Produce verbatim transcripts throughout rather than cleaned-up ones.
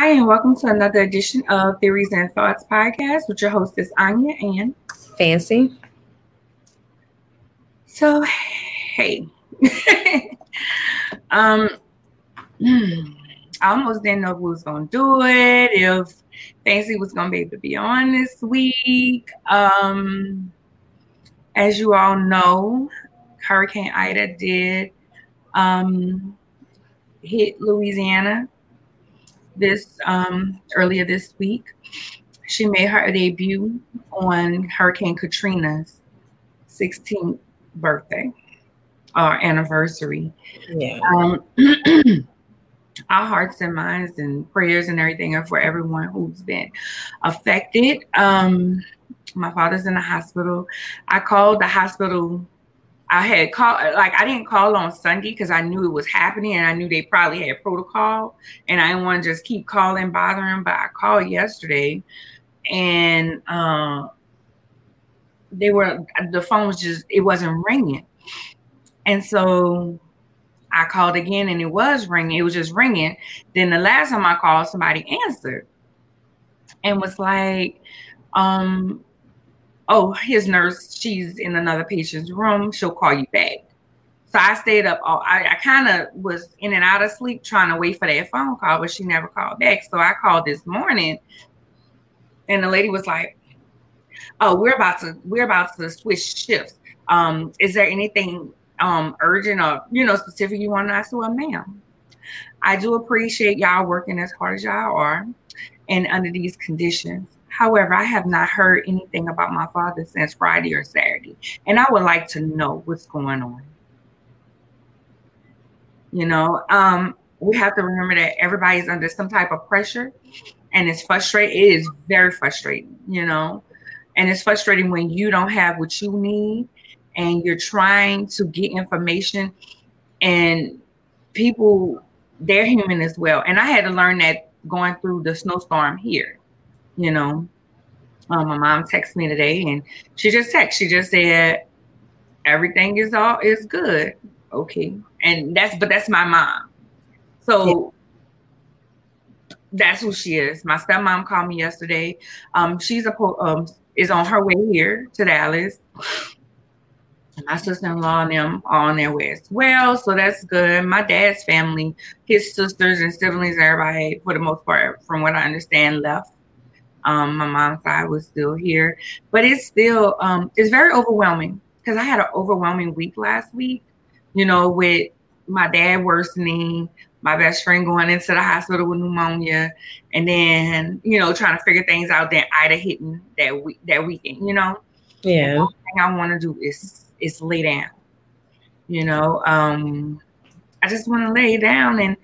Hi, and welcome to another edition of Theories and Thoughts Podcast with your hostess, Arnya and Fancy. So, hey. um, I almost didn't know if we was going to do it, if Fancy was going to be able to be on this week. Um, as you all know, Hurricane Ida did um, hit Louisiana. This um, earlier this week, she made her debut on Hurricane Katrina's sixteenth birthday or uh, anniversary. Yeah. Um, our hearts and minds and prayers and everything are for everyone who's been affected. Um, my father's in the hospital. I called the hospital. I had called, like, I didn't call on Sunday because I knew it was happening and I knew they probably had protocol and I didn't want to just keep calling, bothering, but I called yesterday and uh, they were, the phone was just, it wasn't ringing. And so I called again and it was ringing. It was just ringing. Then the last time I called, somebody answered and was like, um, oh, his nurse, she's in another patient's room. She'll call you back. So I stayed up all, I, I kind of was in and out of sleep trying to wait for that phone call, but she never called back. So I called this morning and the lady was like, oh, we're about to, we're about to switch shifts. Um, is there anything um, urgent or, you know, specific you want to ask? Well, ma'am, I do appreciate y'all working as hard as y'all are and under these conditions. However, I have not heard anything about my father since Friday or Saturday, and I would like to know what's going on. You know, um, we have to remember that everybody's under some type of pressure, and it's frustrating. It is very frustrating, you know, and it's frustrating when you don't have what you need, and you're trying to get information, and people, they're human as well. And I had to learn that going through the snowstorm here. You know, um, my mom texted me today and she just texted. She just said, everything is all is good. Okay. And that's, but that's my mom. So yeah. That's who she is. My stepmom called me yesterday. Um, she's a, um, is on her way here to Dallas. My sister-in-law and them are on their way as well. So that's good. My dad's family, his sisters and siblings, everybody, for the most part, from what I understand, left. Um, my mom's side was still here, but it's still, um, it's very overwhelming because I had an overwhelming week last week, you know, with my dad worsening, my best friend going into the hospital with pneumonia, and then, you know, trying to figure things out. Then Ida hitting that week, that weekend, you know? Yeah. The one thing I want to do is, is lay down, you know, um, I just want to lay down and,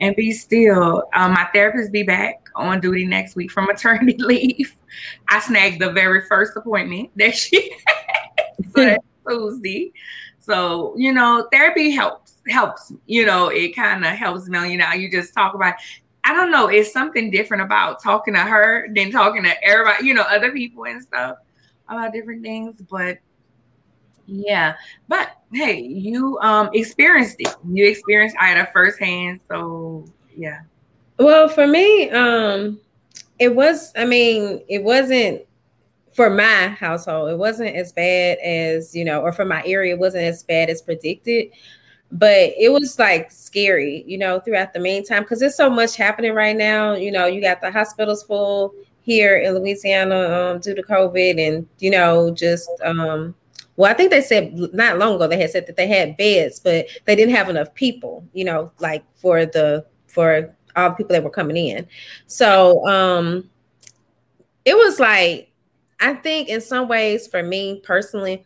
and be still. Um, my therapist be back on duty next week from maternity leave. I snagged the very first appointment that she had. So that's Tuesday. So, you know, therapy helps, helps, you know, it kind of helps me, you know, you just talk about, I don't know, it's something different about talking to her than talking to everybody, you know, other people and stuff about different things, but yeah, but hey, you um experienced it. You experienced Ida firsthand, so yeah. Well, for me, um, it was, I mean, it wasn't for my household. It wasn't as bad as, you know, or for my area, it wasn't as bad as predicted, but it was like scary, you know, throughout the meantime, because there's so much happening right now. You know, you got the hospitals full here in Louisiana um, due to COVID and, you know, just, um, well, I think they said not long ago, they had said that they had beds, but they didn't have enough people, you know, like for the, for all the people that were coming in. So um, it was like, I think in some ways for me personally,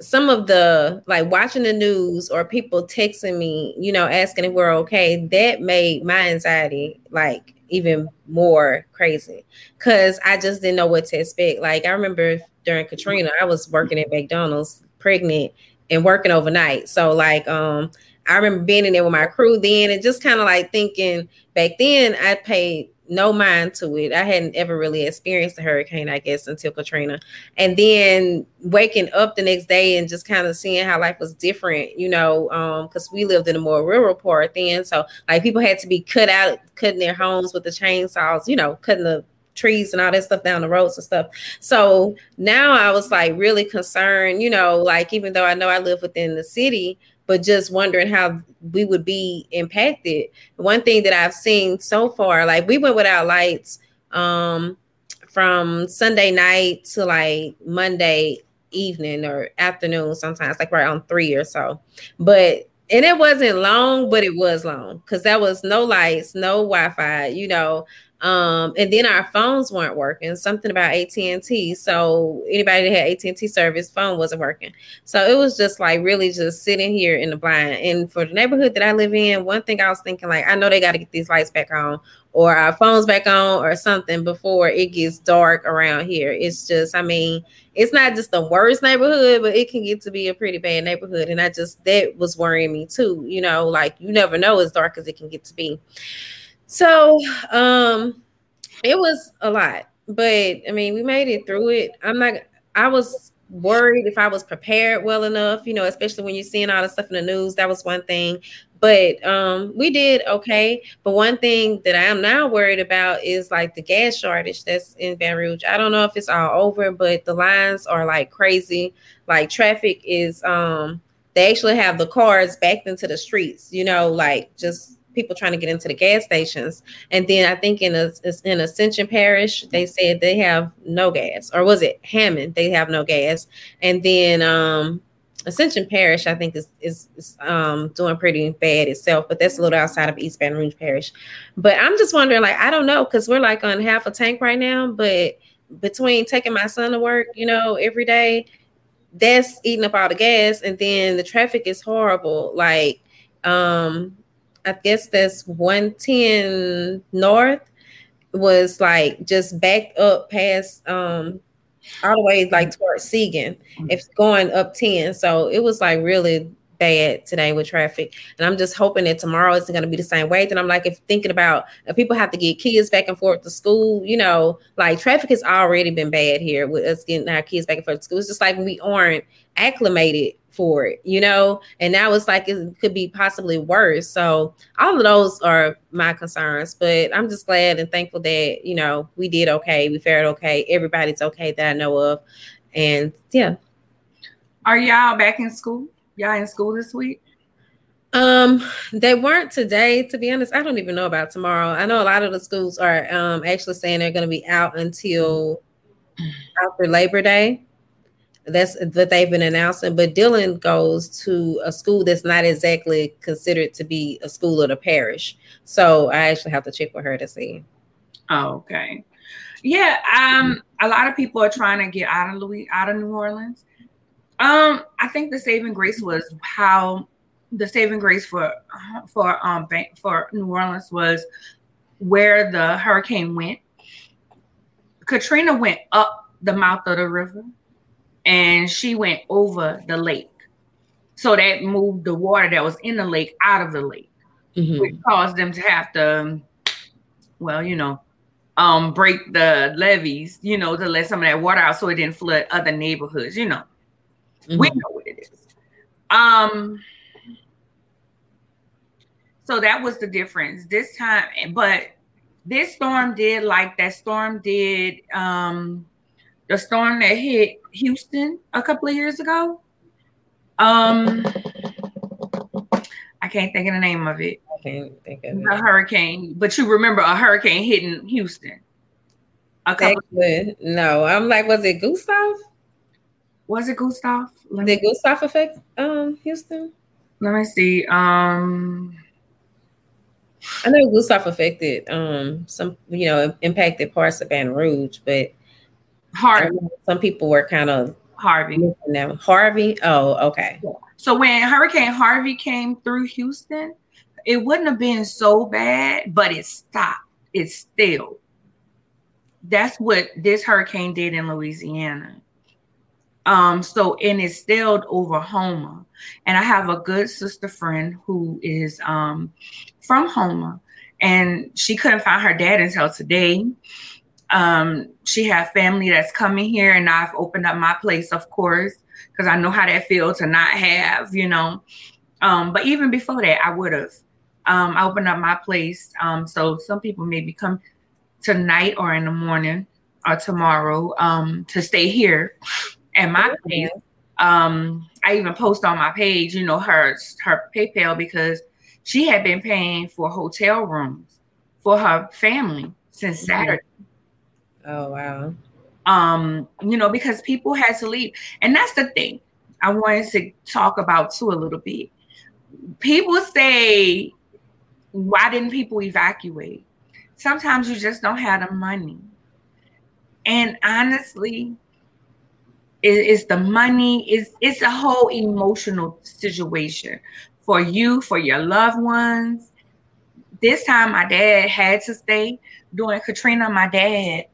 some of the, like watching the news or people texting me, you know, asking if we're okay, that made my anxiety like even more crazy because I just didn't know what to expect. Like I remember during Katrina, I was working at McDonald's pregnant and working overnight. So like, um, I remember being in there with my crew then and just kind of like thinking back then I paid no mind to it. I hadn't ever really experienced a hurricane, I guess, until Katrina. And then waking up the next day and just kind of seeing how life was different, you know, um, because we lived in a more rural part then. So like people had to be cut out, cutting their homes with the chainsaws, you know, cutting the trees and all that stuff down the roads and stuff. So now I was like really concerned, you know, like even though I know I live within the city, but just wondering how we would be impacted. One thing that I've seen so far, like we went without lights um, from Sunday night to like Monday evening or afternoon sometimes, like right on three or so. But, and it wasn't long, but it was long because there was no lights, no Wi-Fi, you know. Um, and then our phones weren't working, something about A T and T. So anybody that had A T and T service, phone wasn't working. So it was just like really just sitting here in the blind. And for the neighborhood that I live in, one thing I was thinking, like, I know they got to get these lights back on or our phones back on or something before it gets dark around here. It's just, I mean, it's not just the worst neighborhood, but it can get to be a pretty bad neighborhood. And I just, that was worrying me too. You know, like you never know as dark as it can get to be. So um, it was a lot, but I mean, we made it through it. I'm not, I was worried if I was prepared well enough, you know, especially when you're seeing all the stuff in the news, that was one thing, but um, we did okay. But one thing that I am now worried about is like the gas shortage that's in Baton Rouge. I don't know if it's all over, but the lines are like crazy. Like traffic is, um, they actually have the cars backed into the streets, you know, like just people trying to get into the gas stations. And then I think in a, in Ascension Parish, they said they have no gas, or was it Hammond? They have no gas. And then um, Ascension Parish, I think is, is, is um, doing pretty bad itself, but that's a little outside of East Baton Rouge Parish. But I'm just wondering, like, I don't know, cause we're like on half a tank right now, but between taking my son to work, you know, every day, that's eating up all the gas. And then the traffic is horrible. Like, um, I guess that's one ten North was like just backed up past um, all the way like towards Segan. It's going up ten. So it was like really bad today with traffic. And I'm just hoping that tomorrow isn't going to be the same way. Then I'm like, if thinking about if people have to get kids back and forth to school, you know, like traffic has already been bad here with us getting our kids back and forth to school. It's just like we aren't acclimated for it, you know, and now it's like it could be possibly worse. So all of those are my concerns, but I'm just glad and thankful that, you know, we did okay, we fared okay, everybody's okay that I know of. And yeah. Are y'all back in school? Y'all in school this week? Um, they weren't today, to be honest. I don't even know about tomorrow. I know a lot of the schools are um actually saying they're gonna be out until after Labor Day. That's that they've been announcing, but Dylan goes to a school that's not exactly considered to be a school of the parish. So I actually have to check with her to see. Oh, okay. Yeah. Um, a lot of people are trying to get out of Louis, out of New Orleans. Um, I think the saving grace was how the saving grace for, for, um, for New Orleans was where the hurricane went. Katrina went up the mouth of the river. And she went over the lake. So that moved the water that was in the lake out of the lake, mm-hmm. which caused them to have to, well, you know, um, break the levees, you know, to let some of that water out so it didn't flood other neighborhoods, you know. Mm-hmm. We know what it is. Um, so that was the difference this time. But this storm did, like that storm did, um, the storm that hit Houston a couple of years ago. Um, I can't think of the name of it. I can't think of it. A hurricane, but you remember a hurricane hitting Houston. A couple of no, I'm like, was it Gustav? Was it Gustav? Let Did me... Gustav affect um, Houston? Let me see. Um, I know Gustav affected um, some, you know, impacted parts of Baton Rouge, but Harvey. Some people were kind of Harvey. Now Harvey. Oh, okay. So when Hurricane Harvey came through Houston, it wouldn't have been so bad, but it stopped. It's still. That's what this hurricane did in Louisiana. Um. So and it stilled over Houma, and I have a good sister friend who is um from Houma, and she couldn't find her dad until today. Um, she had family that's coming here, and I've opened up my place, of course, because I know how that feels to not have, you know. Um, but even before that, I would have. Um, I opened up my place. Um, so some people maybe come tonight or in the morning or tomorrow um, to stay here at my place. Um, I even post on my page, you know, her her PayPal, because she had been paying for hotel rooms for her family since Saturday. Oh, wow. Um, you know, because people had to leave. And that's the thing I wanted to talk about too a little bit. People say, why didn't people evacuate? Sometimes you just don't have the money. And honestly, it, it's the money. It's, it's a whole emotional situation for you, for your loved ones. This time my dad had to stay. During Katrina, my dad,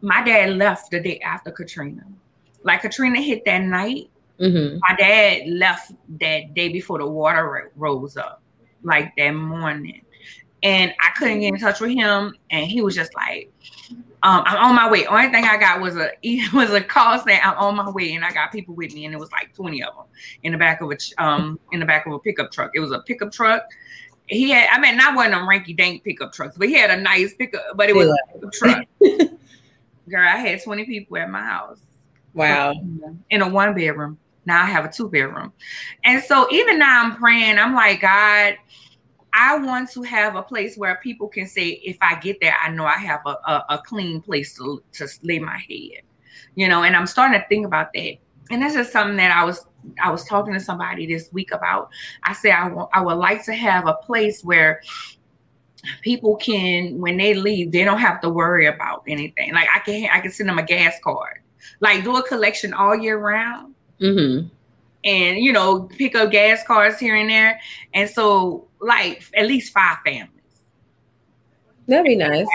my dad left the day after Katrina. Like Katrina hit that night. Mm-hmm. My dad left that day before the water rose up, like that morning. And I couldn't get in touch with him. And he was just like, um, I'm on my way. Only thing I got was a was a call saying I'm on my way. And I got people with me. And it was like twenty of them in the back of a, um, in the back of a pickup truck. It was a pickup truck. He had, I mean, not one of them ranky dank pickup trucks, but he had a nice pickup, but it was yeah. a truck. Girl, I had twenty people at my house. Wow. In a one bedroom. Now I have a two bedroom. And so even now I'm praying, I'm like, God, I want to have a place where people can say, if I get there, I know I have a, a, a clean place to, to lay my head, you know, and I'm starting to think about that. And that's just something that I was, I was talking to somebody this week about. I said, I, w- I would like to have a place where people can, when they leave, they don't have to worry about anything. Like I can, I can send them a gas card, like do a collection all year round. Mm-hmm. And, you know, pick up gas cards here and there. And so, like, at least five families. That'd be nice.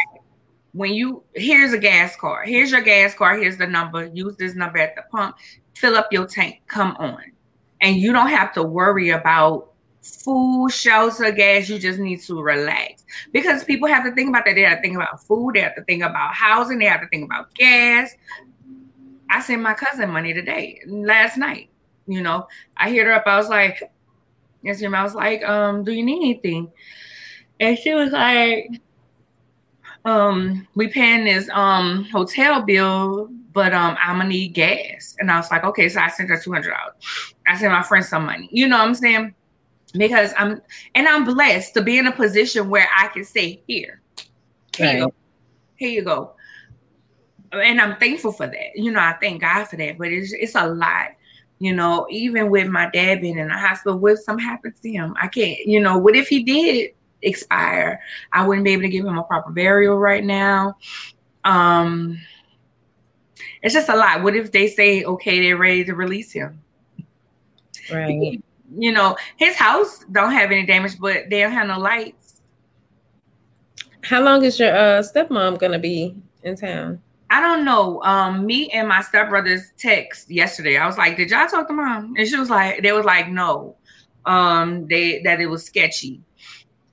When you, here's a gas card. Here's your gas card. Here's the number. Use this number at the pump. Fill up your tank. Come on. And you don't have to worry about food, shelter, gas. You just need to relax. Because people have to think about that. They have to think about food. They have to think about housing. They have to think about gas. I sent my cousin money today, last night. You know, I hit her up. I was like, yes, I was like, um, do you need anything? And she was like, um, we paying this um hotel bill, but um, I'm gonna need gas. And I was like, okay, so I sent her two hundred dollars. I sent my friend some money. You know what I'm saying? Because I'm, and I'm blessed to be in a position where I can say, here, here right. you go, here you go. And I'm thankful for that. You know, I thank God for that. But it's it's a lot. You know, even with my dad being in the hospital, what if something happens to him? I can't, you know, what if he did expire? I wouldn't be able to give him a proper burial right now. Um, it's just a lot. What if they say, okay, they're ready to release him? Right. You know, his house don't have any damage, but they don't have no lights. How long is your uh, stepmom going to be in town? I don't know. Um, me and my stepbrothers text yesterday. I was like, did y'all talk to mom? And she was like, they was like, no, um, they that it was sketchy.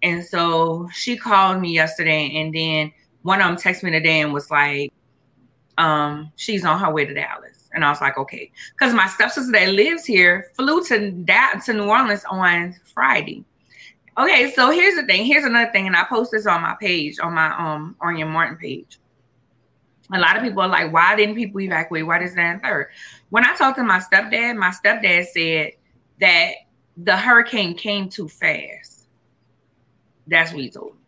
And so she called me yesterday, and then one of them texted me today and was like, um, she's on her way to Dallas. And I was like, okay. Because my stepsister that lives here flew to da- to New Orleans on Friday. Okay, so here's the thing. Here's another thing, and I post this on my page, on my um Arnya Martin page. A lot of people are like, why didn't people evacuate? Why this, that, and third? When I talked to my stepdad, my stepdad said that the hurricane came too fast. That's what he told me.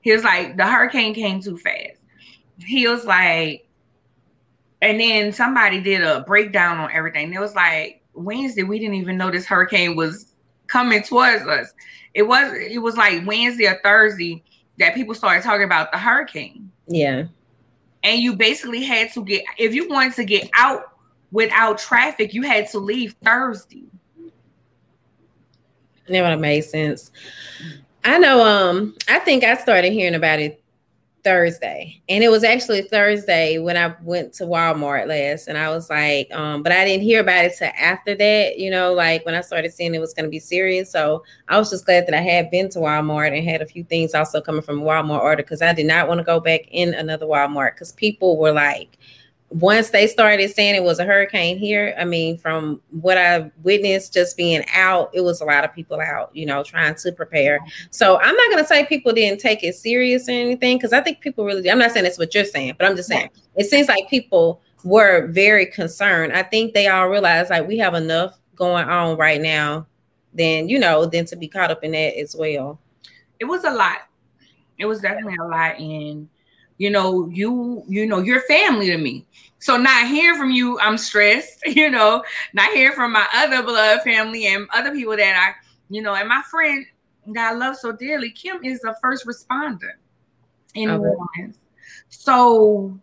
He was like, the hurricane came too fast. He was like, and then somebody did a breakdown on everything. It was like, Wednesday, we didn't even know this hurricane was coming towards us. It was, it was like Wednesday or Thursday that people started talking about the hurricane. Yeah. And you basically had to get, if you wanted to get out without traffic, you had to leave Thursday. That would have made sense. I know, um, I think I started hearing about it Thursday. And it was actually Thursday when I went to Walmart last, and I was like, um, but I didn't hear about it till after that, you know, like when I started seeing it was going to be serious. So I was just glad that I had been to Walmart and had a few things also coming from Walmart order, because I did not want to go back in another Walmart, because people were like, once they started saying it was a hurricane here, I mean, from what I witnessed just being out, it was a lot of people out, you know, trying to prepare. So I'm not going to say people didn't take it serious or anything, because I think people really did. I'm not saying that's what you're saying, but I'm just saying it seems like people were very concerned. I think they all realized, like, we have enough going on right now, then, you know, then to be caught up in that as well. It was a lot. It was definitely a lot. And You know, you, you know, you're family to me. So not hearing from you, I'm stressed, you know, not hearing from my other blood family and other people that I, you know, and my friend that I love so dearly, Kim, is a first responder in New Orleans. So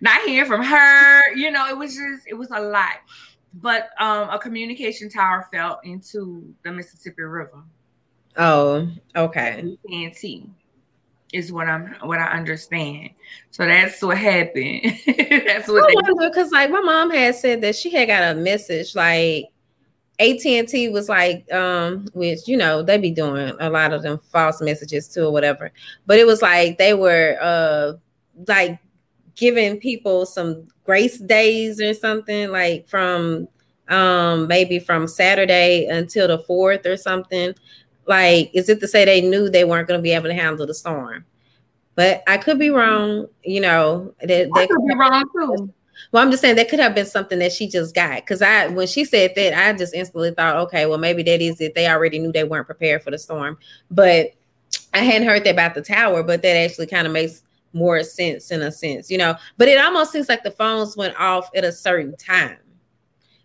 not hearing from her, you know, it was just, it was a lot. But um, a communication tower fell into the Mississippi River. Oh, okay. A T and T. Is what I'm, what I understand. So that's what happened. That's what I they- wonder, because like my mom had said that she had got a message, like A T and T was like, um, which, you know, they be doing a lot of them false messages too or whatever. But it was like they were uh like giving people some grace days or something, like from um maybe from Saturday until the fourth or something. Like, is it to say they knew they weren't going to be able to handle the storm? But I could be wrong, you know. That, that I could be wrong too. Well, I'm just saying that could have been something that she just got. Because I, when she said that, I just instantly thought, okay, well, maybe that is it. They already knew they weren't prepared for the storm. But I hadn't heard that about the tower, but that actually kind of makes more sense in a sense, you know. But it almost seems like the phones went off at a certain time.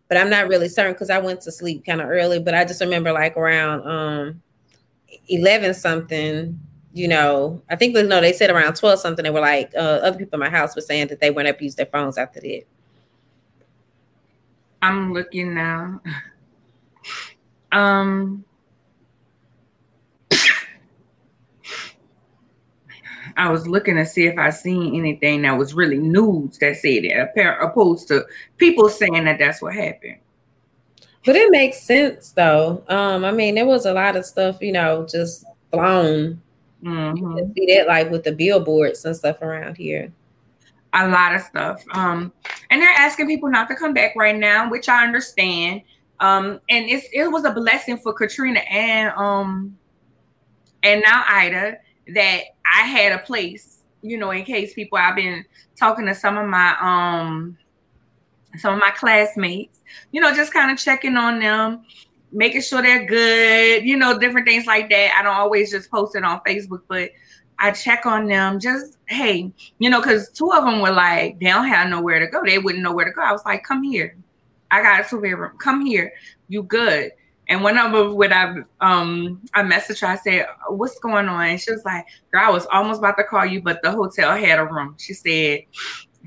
But I'm not really certain because I went to sleep kind of early. But I just remember like around... um eleven something, you know, I think, no, they said around twelve something. They were like, uh, other people in my house were saying that they weren't able to use their phones after that. I'm looking now. Um, I was looking to see if I seen anything that was really news that said that, opposed to people saying that that's what happened. But it makes sense, though. Um, I mean, there was a lot of stuff, you know, just blown. Mm-hmm. You can see that, like, with the billboards and stuff around here. A lot of stuff. Um, and they're asking people not to come back right now, which I understand. Um, and it's, it was a blessing for Katrina and um, and now Ida that I had a place, you know, in case people. I've been talking to some of my... um. Some of my classmates, you know, just kind of checking on them, making sure they're good, you know, different things like that. I don't always just post it on Facebook, but I check on them just, hey, you know, because two of them were like, they don't have nowhere to go. They wouldn't know where to go. I was like, come here. I got a two-bedroom. Come here. You good. And one of them, when I, um, I messaged her, I said, what's going on? And she was like, girl, I was almost about to call you, but the hotel had a room. She said...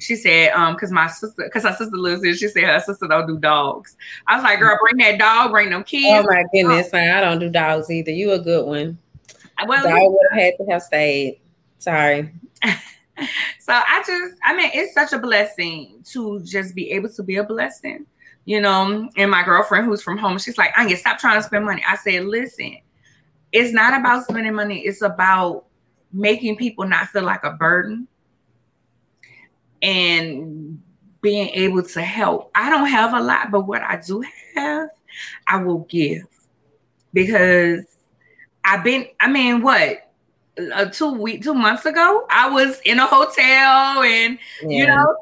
She said, um, because my sister, because her sister lives here, she said her sister don't do dogs. I was like, girl, bring that dog, bring them kids. Oh my goodness, man, I don't do dogs either. You a good one. Well, I would have had to have stayed. Sorry. So I just, I mean, it's such a blessing to just be able to be a blessing, you know. And my girlfriend who's from home, she's like, I can stop trying to spend money. I said, listen, it's not about spending money. It's about making people not feel like a burden. And being able to help. I don't have a lot, but what I do have, I will give. Because I've been, I mean, what, uh, two week, two months ago, I was in a hotel and, yeah. you know,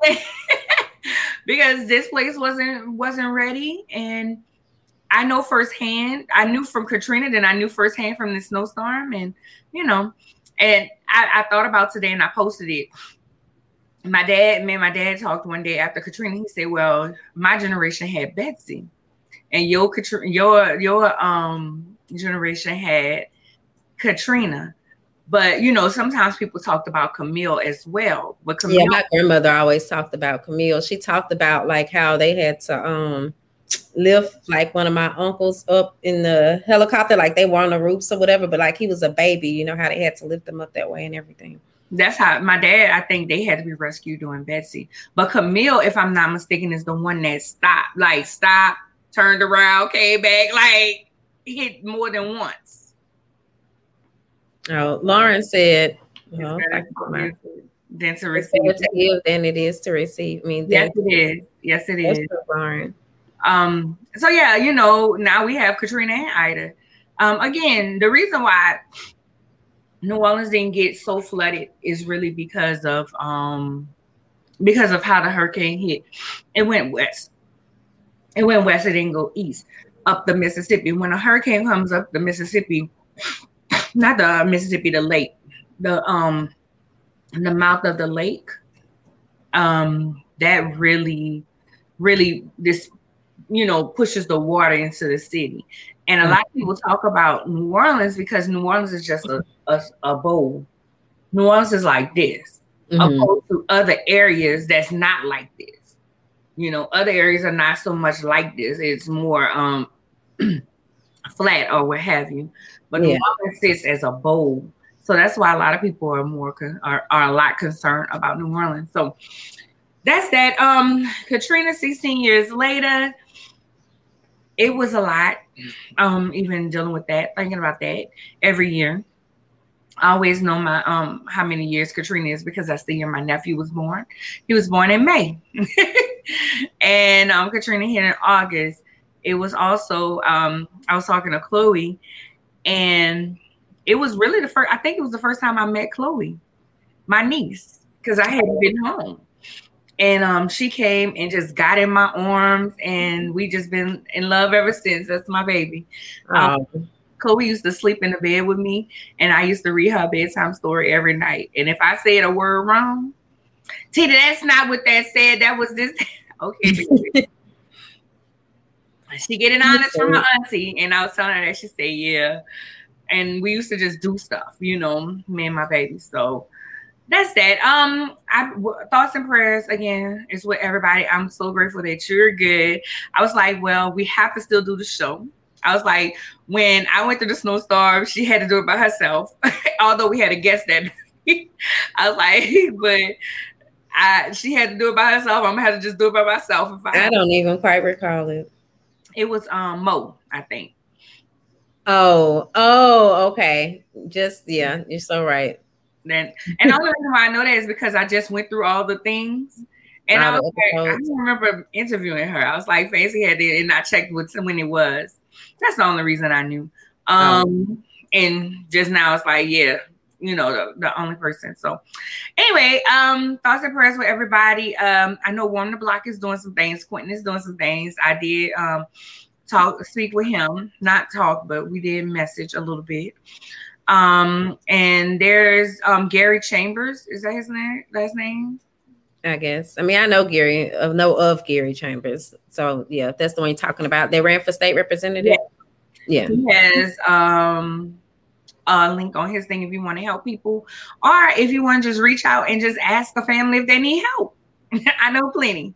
because this place wasn't wasn't ready. And I know firsthand, I knew from Katrina, then I knew firsthand from the snowstorm. And, you know, and I, I thought about today and I posted it. My dad, me and my dad talked one day after Katrina. He said, well, my generation had Betsy and your Katrina, your, your um generation had Katrina. But, you know, sometimes people talked about Camille as well. But Camille- yeah, my grandmother always talked about Camille. She talked about like how they had to um lift like one of my uncles up in the helicopter, like they were on the roofs or whatever. But like he was a baby, you know, how they had to lift them up that way and everything. That's how my dad, I think they had to be rescued during Betsy. But Camille, if I'm not mistaken, is the one that stopped, like stopped, turned around, came back, like hit more than once. Oh, Lauren said, well, to than to receive. It's better to give than it is to receive. I mean, yes, it is. Yes, it is. Lauren. Um, so yeah, you know, now we have Katrina and Ida. Um, again, the reason why New Orleans didn't get so flooded is really because of um, because of how the hurricane hit. It went west. It went west. It didn't go east up the Mississippi. When a hurricane comes up the Mississippi, not the Mississippi, the lake, the um, the mouth of the lake, um, that really, really this, you know, pushes the water into the city. And a lot of people talk about New Orleans because New Orleans is just a, a, a bowl. New Orleans is like this, mm-hmm. opposed to other areas that's not like this. You know, other areas are not so much like this. It's more um, flat or what have you. But yeah. New Orleans sits as a bowl. So that's why a lot of people are more con- are, are a lot concerned about New Orleans. So that's that. Um, Katrina, sixteen years later, it was a lot. Um, even dealing with that, thinking about that every year. I always know my um how many years Katrina is because that's the year my nephew was born. He was born in May, and um, Katrina hit in August. It was also um I was talking to Chloe, and it was really the first. I think it was the first time I met Chloe, my niece, because I hadn't been home. And um, she came and just got in my arms, and we just been in love ever since. That's my baby. Um, um, Chloe used to sleep in the bed with me, and I used to read her bedtime story every night. And if I said a word wrong, Tita, that's not what that said. That was this. Okay. Baby. She getting honest from her auntie, and I was telling her that. She said, yeah. And we used to just do stuff, you know, me and my baby. So. That's that. Um, I, w- thoughts and prayers again is with everybody. I'm so grateful that you're good. I was like, well, we have to still do the show. I was like, when I went through the snowstorm, she had to do it by herself, although we had a guest that night. I was like, but I she had to do it by herself. I'm gonna have to just do it by myself. If I, I don't even quite recall it. It was um Mo, I think. Oh, oh, okay. Just yeah, you're so right. Then and the only reason why I know that is because I just went through all the things, and wow, I was like, I don't remember interviewing her. I was like, Fancy had it, and I checked with when it was. That's the only reason I knew. Um, oh. And just now it's like, yeah, you know, the, the only person. So anyway, um, thoughts and prayers with everybody. Um, I know Warm the Block is doing some things. Quentin is doing some things. I did um talk, speak with him, not talk, but we did message a little bit. Um, and there's um Gary Chambers. Is that his name? Last name? I guess. I mean, I know Gary. I know of Gary Chambers. So yeah, that's the one you're talking about. They ran for state representative. Yeah. yeah. He has um a link on his thing if you want to help people, or if you want to just reach out and just ask a family if they need help. I know plenty.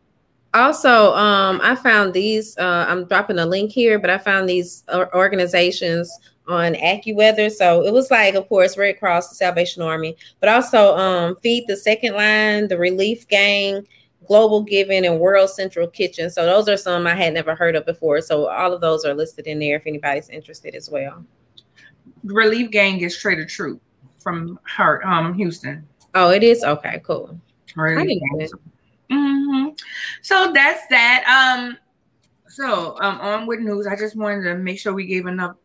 Also, um, I found these. Uh, I'm dropping a link here, but I found these organizations on AccuWeather. So it was like, of course, Red Cross, the Salvation Army, but also um, Feed the Second Line, the Relief Gang, Global Giving, and World Central Kitchen. So those are some I had never heard of before. So all of those are listed in there if anybody's interested as well. Relief Gang is Trader Troop from her, um, Houston. Oh, it is? Okay, cool. Really? I didn't know it. Mm-hmm. So that's that. Um, so um, on with news, I just wanted to make sure we gave enough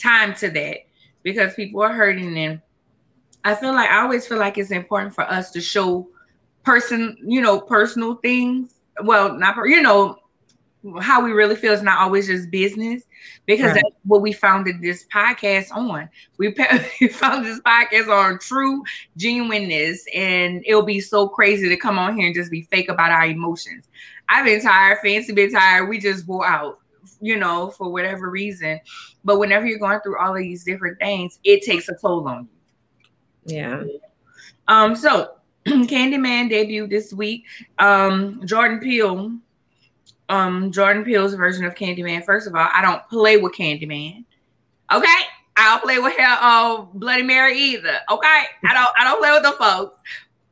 time to that because people are hurting, and I feel like I always feel like it's important for us to show person, you know, personal things. Well, not you know how we really feel is not always just business because right. That's what we founded this podcast on. We found this podcast on true genuineness, and it'll be so crazy to come on here and just be fake about our emotions. I've been tired, Fancy been tired. We just wore out. You know, for whatever reason. But whenever you're going through all of these different things, it takes a toll on you. Yeah. Um, so Candyman debuted this week. Um, Jordan Peele, um, Jordan Peele's version of Candyman. First of all, I don't play with Candyman. Okay. I don't play with her um, Bloody Mary either. Okay, I don't. I don't play with the folks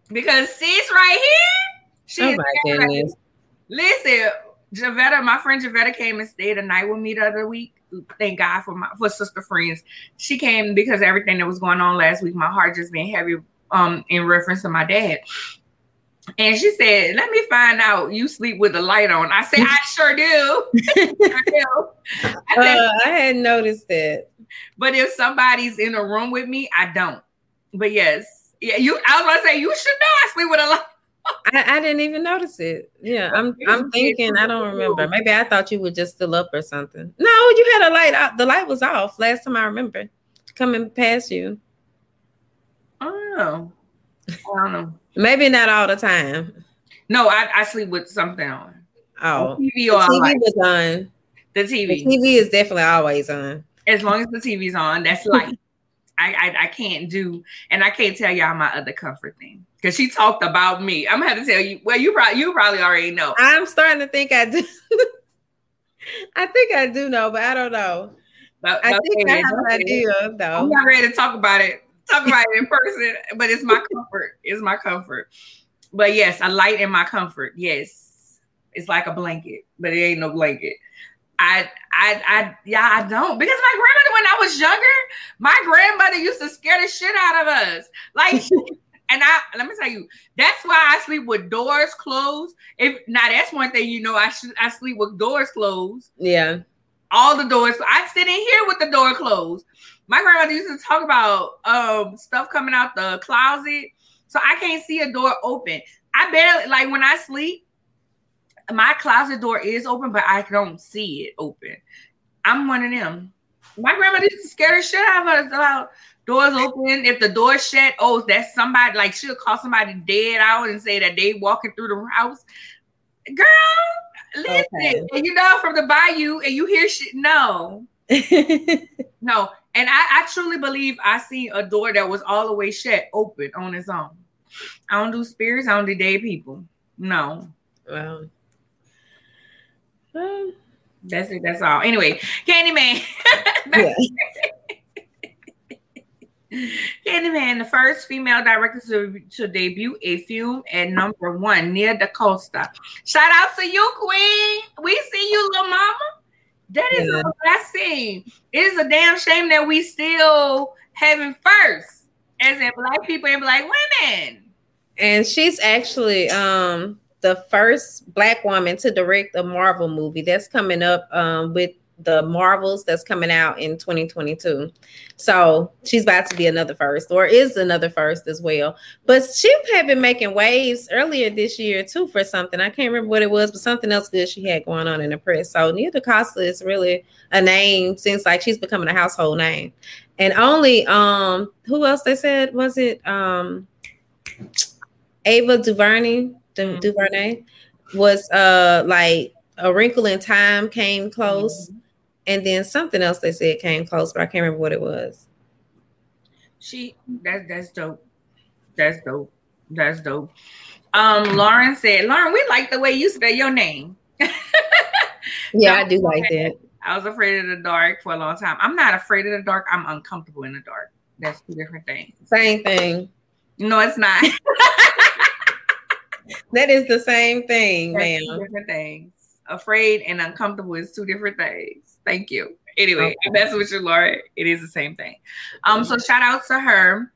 because she's right here. She's oh my goodness! Listen, Javetta, my friend Javetta came and stayed a night with me the other week. Thank God for my for sister friends. She came because everything that was going on last week, my heart just been heavy um in reference to my dad. And she said, let me find out you sleep with the light on. I said, I sure do. I, do. I, said, uh, I hadn't noticed that. But if somebody's in a room with me, I don't. But yes, yeah, you. I was going to say, you should know I sleep with a light on. I, I didn't even notice it. Yeah, I'm I'm thinking, I don't remember. Maybe I thought you were just still up or something. No, you had a light out. The light was off last time I remember coming past you. Oh, I don't know. Maybe not all the time. No, I, I sleep with something on. Oh, the T V, the T V like, was on. The T V. The T V is definitely always on. As long as the T V's on, that's light. I, I I can't do, and I can't tell y'all my other comfort thing because she talked about me. I'm gonna have to tell you. Well, you probably you probably already know. I'm starting to think I do. I think I do know, but I don't know. But, I think I have an idea of though. I'm not ready to talk about it. Talk about it in person, but it's my comfort. It's my comfort. But yes, a light in my comfort. Yes, it's like a blanket, but it ain't no blanket. I, I, I, yeah, I don't because my grandmother, when I was younger, my grandmother used to scare the shit out of us. Like, and I let me tell you, that's why I sleep with doors closed. If now, that's one thing you know, I should I sleep with doors closed. Yeah, all the doors. I sit in here with the door closed. My grandmother used to talk about um, stuff coming out the closet, so I can't see a door open. I barely, like when I sleep, my closet door is open, but I don't see it open. I'm one of them. My grandmother used to scare the shit out of us about doors open. If the door shut, oh, that's somebody, like she'll call somebody dead out and say that they walking through the house. Girl, listen, okay. And you know, from the bayou and you hear shit, no. No. And I, I truly believe I seen a door that was all the way shut open on its own. I don't do spirits. I don't do dead people. No. Well, well that's it. That's all. Anyway, Candyman. Yeah. Candyman, the first female director to, to debut a film at number one, Nia DaCosta. Shout out to you, Queen. We see you, little mama. That is yeah. a blessing. It is a damn shame that we still having first as in black people and black women. And she's actually um, the first black woman to direct a Marvel movie that's coming up um, with the Marvels that's coming out in twenty twenty-two. So she's about to be another first or is another first as well. But she had been making waves earlier this year too for something. I can't remember what it was, but something else good she had going on in the press. So Nia DaCosta is really a name since like she's becoming a household name. And only, um, who else they said? Was it um, Ava DuVernay? Du- DuVernay was uh, like A Wrinkle in Time came close. Mm-hmm. And then something else they said came close, but I can't remember what it was. She that that's dope. That's dope. That's dope. Um, Lauren said, Lauren, we like the way you spell your name. Yeah, I do like that. I was afraid of the dark for a long time. I'm not afraid of the dark. I'm uncomfortable in the dark. That's two different things. Same thing. No, it's not. That is the same thing, ma'am. Two different things. Afraid and uncomfortable is two different things. Thank you. Anyway, okay. That's with you, Laura. It is the same thing. Um, so shout out to her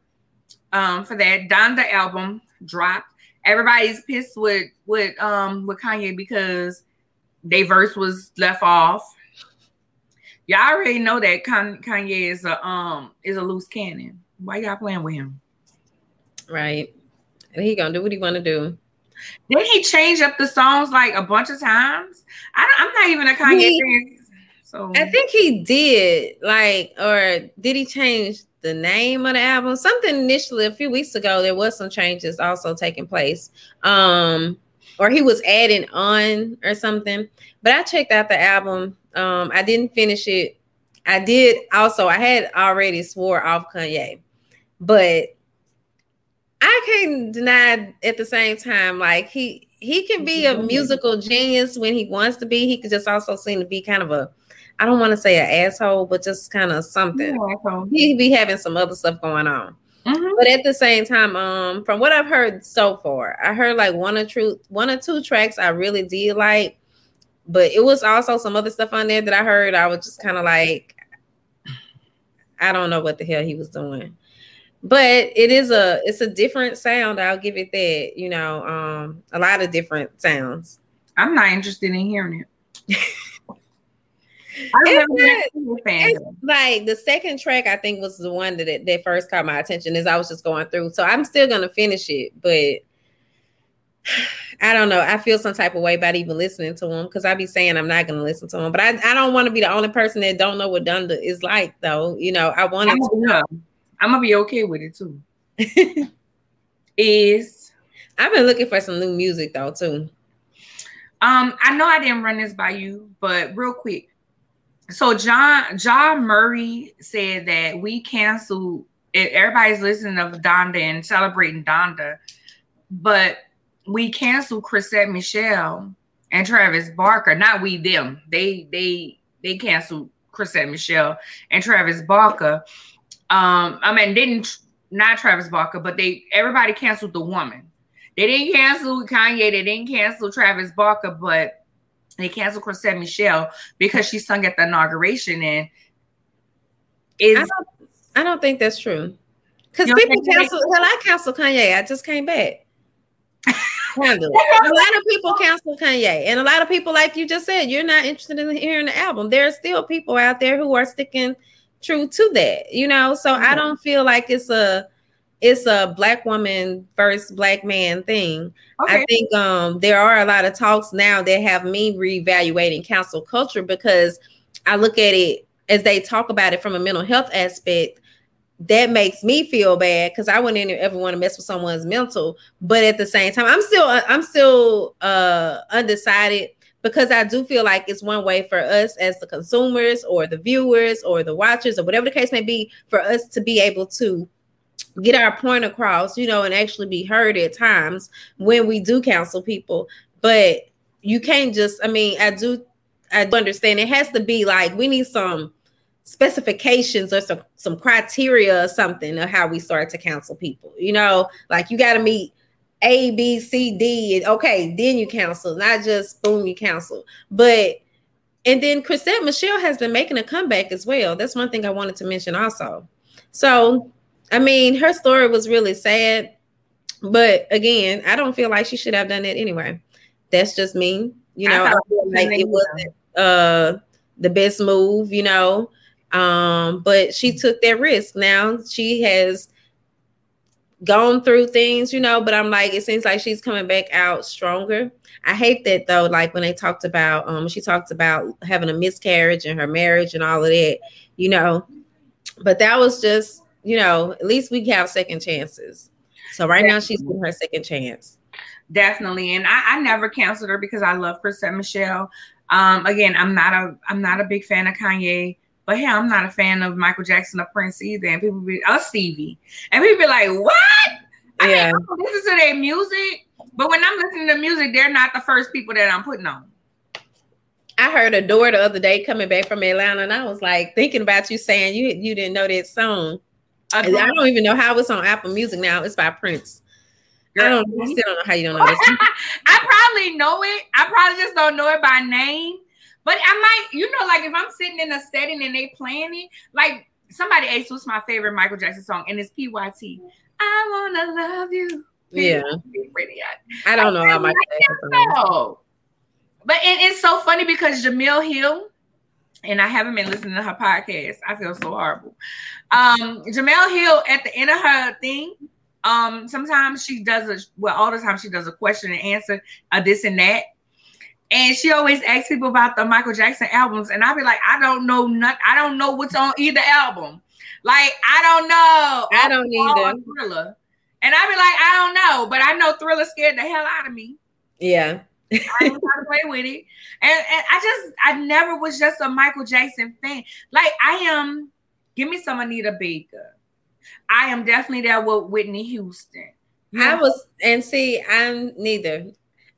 um for that. Donda album dropped. Everybody's pissed with with um with Kanye because their verse was left off. Y'all already know that Kanye is a um is a loose cannon. Why y'all playing with him? Right. And he gonna do what he wanna do. Then he changed up the songs like a bunch of times. I don't, I'm not even a Kanye he, fan. So I think he did, like, or did he change the name of the album? Something initially a few weeks ago, there was some changes also taking place. Um, or he was adding on or something. But I checked out the album. Um, I didn't finish it. I did also, I had already swore off Kanye, but I can't deny at the same time, like he he can be a musical genius when he wants to be. He could just also seem to be kind of a I don't want to say an asshole, but just kind of something. Yeah, he be having some other stuff going on. Mm-hmm. But at the same time, um, from what I've heard so far, I heard like one or two, one or two tracks I really did like, but it was also some other stuff on there that I heard. I was just kind of like, I don't know what the hell he was doing. But it is a, it's a different sound. I'll give it that, you know, um, a lot of different sounds. I'm not interested in hearing it. I it's not, it's like the second track, I think, was the one that that first caught my attention as I was just going through. So I'm still gonna finish it, but I don't know. I feel some type of way about even listening to him because I be saying I'm not gonna listen to him, but I, I don't want to be the only person that don't know what Donda is like, though. You know, I want to know. I'm gonna be okay with it too. Is I've been looking for some new music though too. Um, I know I didn't run this by you, but real quick. So John John Murray said that we canceled it. Everybody's listening of Donda and celebrating Donda, but we canceled Chrisette Michele and Travis Barker. Not we, them. They they they canceled Chrisette Michele and Travis Barker. Um, I mean, didn't not Travis Barker, but they everybody canceled the woman. They didn't cancel Kanye. They didn't cancel Travis Barker, but they canceled Chrisette Michele because she sung at the inauguration, and is I don't, I don't think that's true. Because you know, people cancel. Well, I canceled Kanye. I just came back. Kind of. A lot of people cancel Kanye, and a lot of people, like you just said, you're not interested in hearing the album. There are still people out there who are sticking true to that, you know. So mm-hmm. I don't feel like it's a it's a black woman versus black man thing. Okay. I think um, there are a lot of talks now that have me reevaluating cancel culture because I look at it as they talk about it from a mental health aspect. That makes me feel bad because I wouldn't ever want to mess with someone's mental. But at the same time, I'm still I'm still uh, undecided because I do feel like it's one way for us as the consumers or the viewers or the watchers or whatever the case may be for us to be able to get our point across, you know, and actually be heard at times when we do counsel people. But you can't just, I mean, I do, I do understand it has to be like, we need some specifications or some, some criteria or something of how we start to counsel people, you know, like you got to meet A, B, C, D, and okay, then you counsel, not just boom, you counsel. But, and then Chrisette Michele has been making a comeback as well. That's one thing I wanted to mention also. So, I mean, her story was really sad, but again, I don't feel like she should have done that anyway. That's just me, you know. I, I feel like it wasn't uh, the best move, you know. Um, but she took that risk. Now she has gone through things, you know. But I'm like, it seems like she's coming back out stronger. I hate that though. Like when they talked about, um, she talked about having a miscarriage in her marriage and all of that, you know. But that was just. You know, at least we have second chances. So right Definitely. Now she's getting her second chance. Definitely. And I, I never canceled her because I love Chrisette Michele. Um, again, I'm not a I'm not a big fan of Kanye, but yeah, I'm not a fan of Michael Jackson or Prince either. And people be uh Stevie. And people be like, what? I yeah. mean, I don't listen to their music, but when I'm listening to music, they're not the first people that I'm putting on. I heard a door the other day coming back from Atlanta, and I was like thinking about you saying you you didn't know that song. I don't even know how it's on Apple Music now. It's by Prince. Girl, I don't. I still don't know how you don't know this. I probably know it. I probably just don't know it by name. But I might, you know, like if I'm sitting in a setting and they playing it, like somebody asked what's my favorite Michael Jackson song, and it's P Y T. I wanna love you. Yeah. I don't know how Michael Jackson. But it, it's so funny because Jemele Hill. And I haven't been listening to her podcast. I feel so horrible. Um, Jemele Hill, at the end of her thing, um, sometimes she does a, well, all the time she does a question and answer, a this and that. And she always asks people about the Michael Jackson albums. And I'll be like, I don't know not, I don't know what's on either album. Like, I don't know. I don't either. Thriller. And I'll be like, I don't know. But I know Thriller scared the hell out of me. Yeah. I didn't try to play with it, and, and I just I never was just a Michael Jackson fan. Like I am, give me some Anita Baker. I am definitely there with Whitney Houston. Yeah. I was, and see, I'm neither.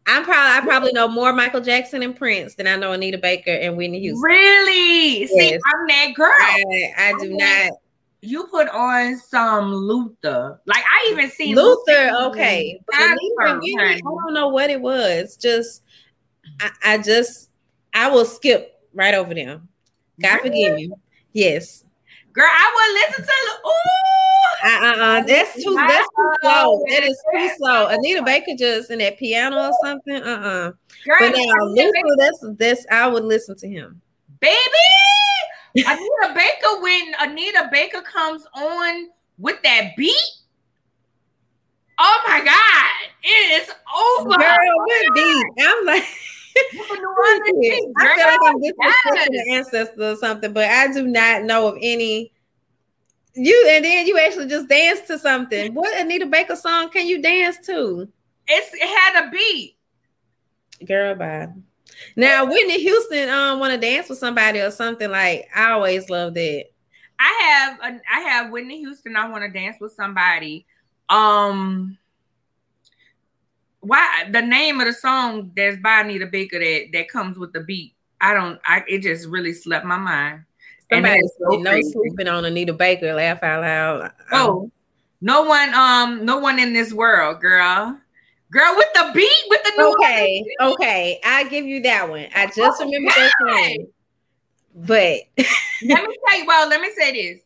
I'm probably I probably know more Michael Jackson and Prince than I know Anita Baker and Whitney Houston. Really? Yes. See, I'm that girl. I, I do I not. You put on some Luther. Like I even seen Luther. Luther. Okay, but I, Luther, I don't know what it was. Just I, I just I will skip right over them. God really? Forgive me. Yes, girl, I will listen to. Ooh, uh, uh, uh that's too. That's too slow. That is too slow. Anita Baker just in that piano or something. Uh, uh-uh. uh. But now Luther, that's that's. I would listen to him, baby. Anita Baker, when Anita Baker comes on with that beat, oh my God, it is over. Girl, what beat? I'm like, I feel like I'm disrespecting the ancestors or something, but I do not know of any. You and then you actually just dance to something. What Anita Baker song can you dance to? It's, it had a beat. Girl, bye. Now, Whitney Houston um want to dance with somebody or something. Like I always love that. I have a, I have Whitney Houston. I want to dance with somebody. Um, why the name of the song that's by Anita Baker that, that comes with the beat? I don't. I it just really slipped my mind. Somebody so no sleeping on Anita Baker. Laugh out loud. Oh, um, no one. Um, no one in this world, girl. Girl, with the beat, with the new Okay, beat. okay. I give you that one. I just oh, remember God. that one. But let me tell you, well, let me say this.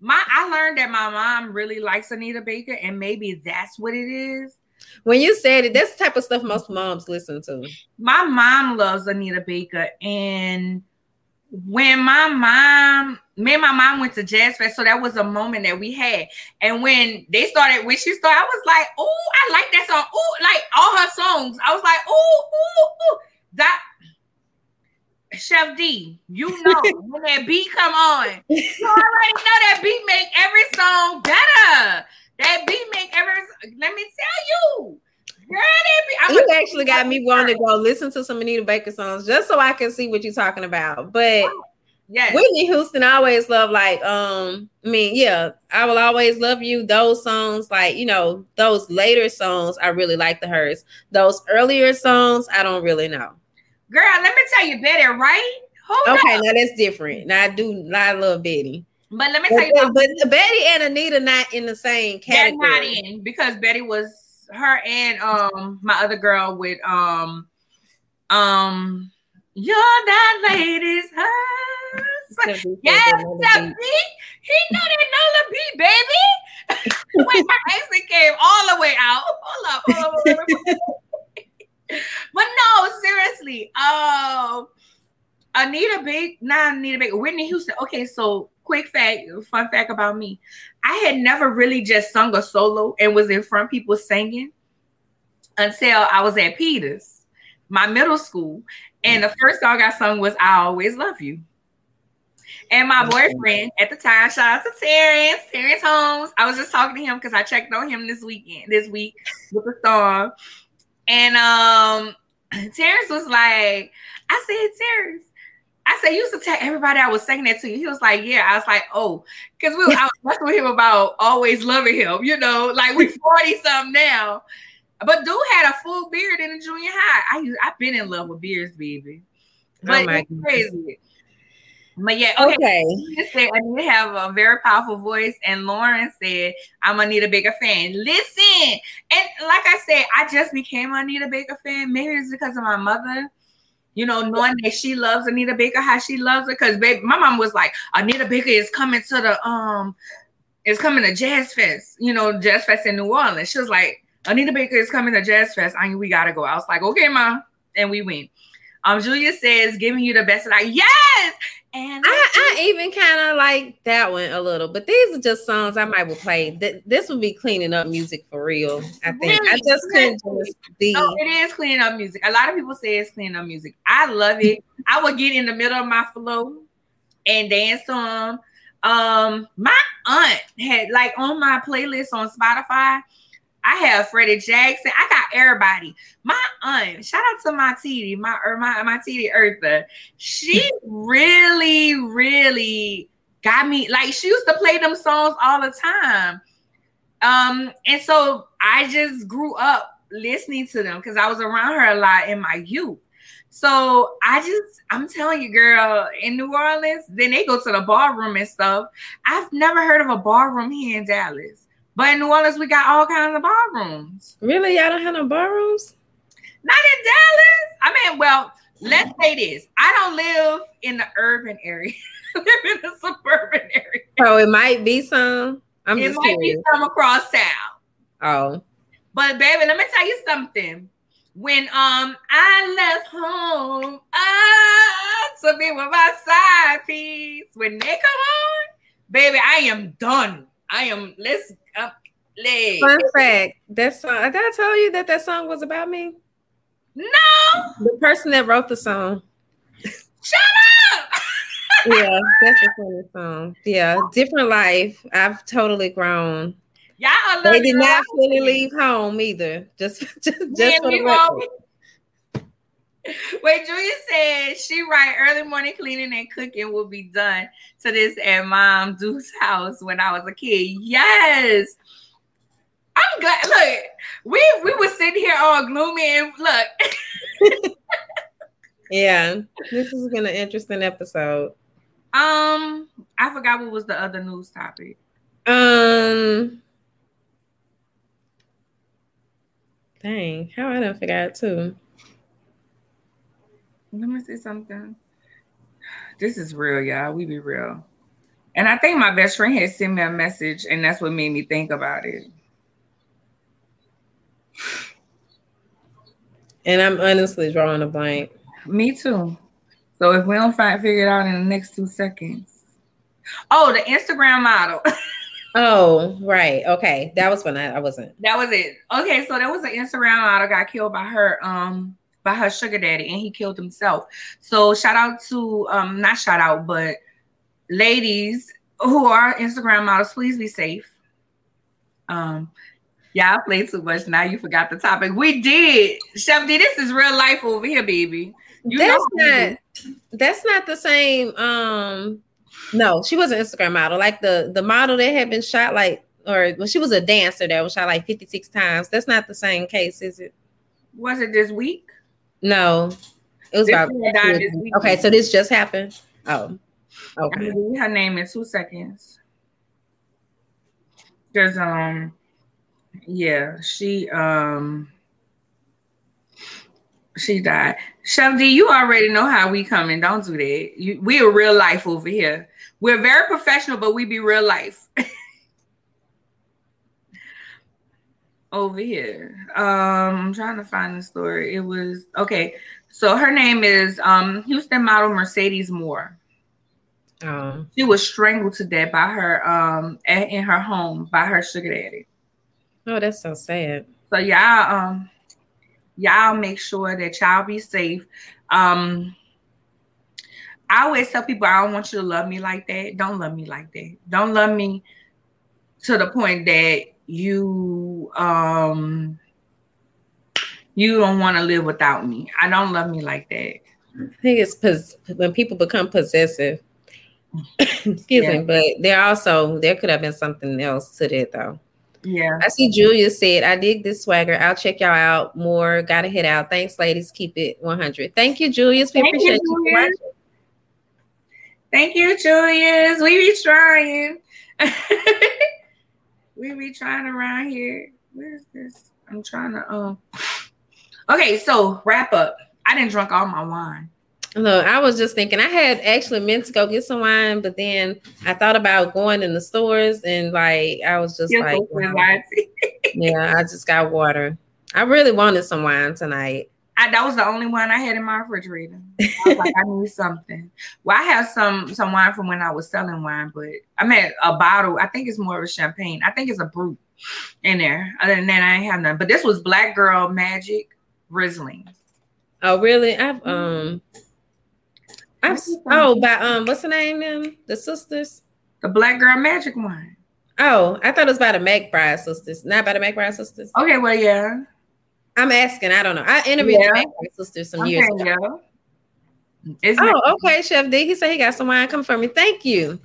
My I learned that my mom really likes Anita Baker, and maybe that's what it is. When you said it, that's the type of stuff most moms listen to. My mom loves Anita Baker, and when my mom, me and my mom went to Jazz Fest, so that was a moment that we had. And when they started, when she started, I was like, "Oh, I like that song." Oh, like all her songs, I was like, "Oh, oh, that." Chef D, you know when that beat come on, you already know that beat make every song better. That beat make every. Let me tell you. Girl, be, you actually got me wanting to go listen to some Anita Baker songs just so I can see what you're talking about. But yes. Whitney Houston, I always love like, um, I mean, yeah, I Will Always Love You. Those songs, like, you know, those later songs, I really like the hers. Those earlier songs, I don't really know. Girl, let me tell you, Betty, right? Hold okay, up. Now that's different. Now I do, I love Betty. But let me tell but, you. But, but Betty and Anita not in the same category. They're not in, because Betty was her and um my other girl with um um you're that lady's hers. Yes, the beat. He know that Nola beat, baby. When my accent came all the way out. Hold up, hold up, hold up. But no, seriously. Um Anita Baker, not Anita Baker, Whitney Houston. Okay, so quick fact, fun fact about me. I had never really just sung a solo and was in front of people singing until I was at Peters, my middle school. And the first song I sung was I Always Love You. And my boyfriend at the time, shout out to Terrence, Terrence Holmes. I was just talking to him because I checked on him this weekend, this week with the song. And um, Terrence was like, I said, Terrence, I said, you used to tell everybody I was saying that to you. He was like, yeah. I was like, oh, because we were, I was messing with him about always loving him, you know, like we forty something now. But dude had a full beard in the junior high. I I've been in love with beards, baby. But oh it's crazy. But yeah, okay. okay. You said Anita have a very powerful voice, and Lauren said, I'm Anita Baker fan. Listen, and like I said, I just became an Anita Baker fan. Maybe it's because of my mother. You know, knowing that she loves Anita Baker, how she loves her, because baby, my mom was like, Anita Baker is coming to the um, is coming to Jazz Fest. You know, Jazz Fest in New Orleans. She was like, Anita Baker is coming to Jazz Fest. I mean, we gotta go. I was like, okay, mom, and we went. Um, Julia says, giving you the best. And I yes, and I, I even kind of like that one a little, but these are just songs I might will play. Th- this would be cleaning up music for real. I think really? I just couldn't just be. No, it is cleaning up music. A lot of people say it's cleaning up music. I love it. I would get in the middle of my flow and dance to them. Um, my aunt had like on my playlist on Spotify. I have Freddie Jackson. I got everybody. My aunt, shout out to my T D, my or my my T D Eartha. She really, really got me. Like she used to play them songs all the time. Um, and so I just grew up listening to them because I was around her a lot in my youth. So I just, I'm telling you, girl, in New Orleans, then they go to the ballroom and stuff. I've never heard of a ballroom here in Dallas. But in New Orleans, we got all kinds of ballrooms. Really? Y'all don't have no ballrooms? Not in Dallas. I mean, well, let's say this. I don't live in the urban area. I live in the suburban area. So it might be some. I'm it just might curious. Be some across town. Oh. But, baby, let me tell you something. When um I left home uh, to be with my side piece, when they come on, baby, I am done. I am, let's, uh, let's. Fun fact, that song, did I tell you that that song was about me? No. The person that wrote the song. Shut up! Yeah, that's a funny song. Yeah, different life. I've totally grown. Y'all are they did not fully leave home either. Just, just, just for the record. Wait, Julia said she right. Early morning cleaning and cooking will be done to this at Mom Duke's house when I was a kid. Yes, I'm glad. Look, we we were sitting here all gloomy and look. Yeah, this has been an interesting episode. Um, I forgot what was the other news topic. Um. Dang, how I done forgot too. Let me say something. This is real, y'all. We be real. And I think my best friend had sent me a message, and that's what made me think about it. And I'm honestly drawing a blank. Me too. So if we don't find figure it out in the next two seconds. Oh, the Instagram model. Oh, right. Okay. That was when I, I wasn't. That was it. Okay. So there was an Instagram model got killed by her, um, by her sugar daddy, and he killed himself. So shout out to, um, not shout out, but ladies who are Instagram models, please be safe. Um, yeah, I played too much. Now you forgot the topic. We did. Chef D, this is real life over here, baby. You that's know, not, that's not the same, um, no, she was an Instagram model. Like the, the model that had been shot, like, or well, she was a dancer that was shot like fifty-six times. That's not the same case, is it? Was it this week? No, it was this about this week. Okay, so this just happened. Oh, okay. I'm gonna give her name in two seconds. Because um, yeah, she um, she died. Chef D, you already know how we coming. Don't do that. You, we are real life over here. We're very professional, but we be real life. Over here. Um, I'm trying to find the story. It was, okay. So her name is um, Houston model Mercedes Moore. Oh. She was strangled to death by her, um, at, in her home by her sugar daddy. Oh, that's so sad. So yeah, um, y'all make sure that y'all be safe. Um, I always tell people, I don't want you to love me like that. Don't love me like that. Don't love me to the point that you um, you don't want to live without me. I don't love me like that. I think it's pos- when people become possessive. Excuse yeah. me, but there also, there could have been something else to that though. Yeah, I see Julia said, I dig this swagger. I'll check y'all out more. Gotta head out. Thanks, ladies. Keep it one hundred. Thank you, Julius. We Thank appreciate you, Julius. you watching. Thank you, Julius. We be trying. We be trying around here. Where is this? I'm trying to, um, okay, so wrap up. I didn't drink all my wine. Look, I was just thinking, I had actually meant to go get some wine, but then I thought about going in the stores and like, I was just You're like, wow. Yeah, I just got water. I really wanted some wine tonight. I, that was the only wine I had in my refrigerator. I was like, I need something. Well, I have some, some wine from when I was selling wine, but I meant a bottle. I think it's more of a champagne. I think it's a brut in there. Other than that, I ain't have none. But this was Black Girl Magic Riesling. Oh, really? I've, um... I've, oh, by um, what's the name? Them the sisters, the Black Girl Magic one. Oh, I thought it was by the McBride Sisters, not by the McBride Sisters. Okay, well, yeah. I'm asking. I don't know. I interviewed yeah. the McBride Sisters some okay, years ago. Yeah. Oh, okay, Chef D. He said he got some wine coming for me. Thank you.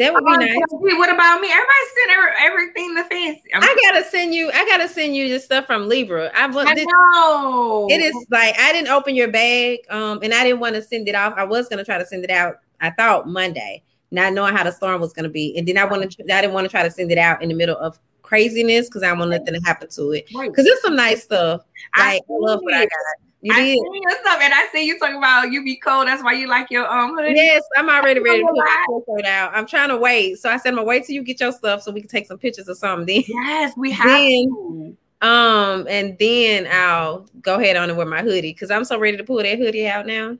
That would be um, nice. What about me? Everybody sent everything to Fancy. I'm I I gotta send you. I gotta send you this stuff from Libra. I, I this, know it is like I didn't open your bag, um, and I didn't want to send it off. I was gonna try to send it out. I thought Monday, not knowing how the storm was gonna be, and then I want to. I didn't want to try to send it out in the middle of craziness because I want nothing to happen to it. Because it's some nice stuff. Like, I love what I got. You I did. See your stuff, and I see you talking about you be cold. That's why you like your um hoodie. Yes, I'm already ready to put my coat out. I'm trying to wait. So I said I'm gonna wait till you get your stuff so we can take some pictures or something. Then yes, we have then, to. um, and then I'll go ahead on and wear my hoodie because I'm so ready to pull that hoodie out now.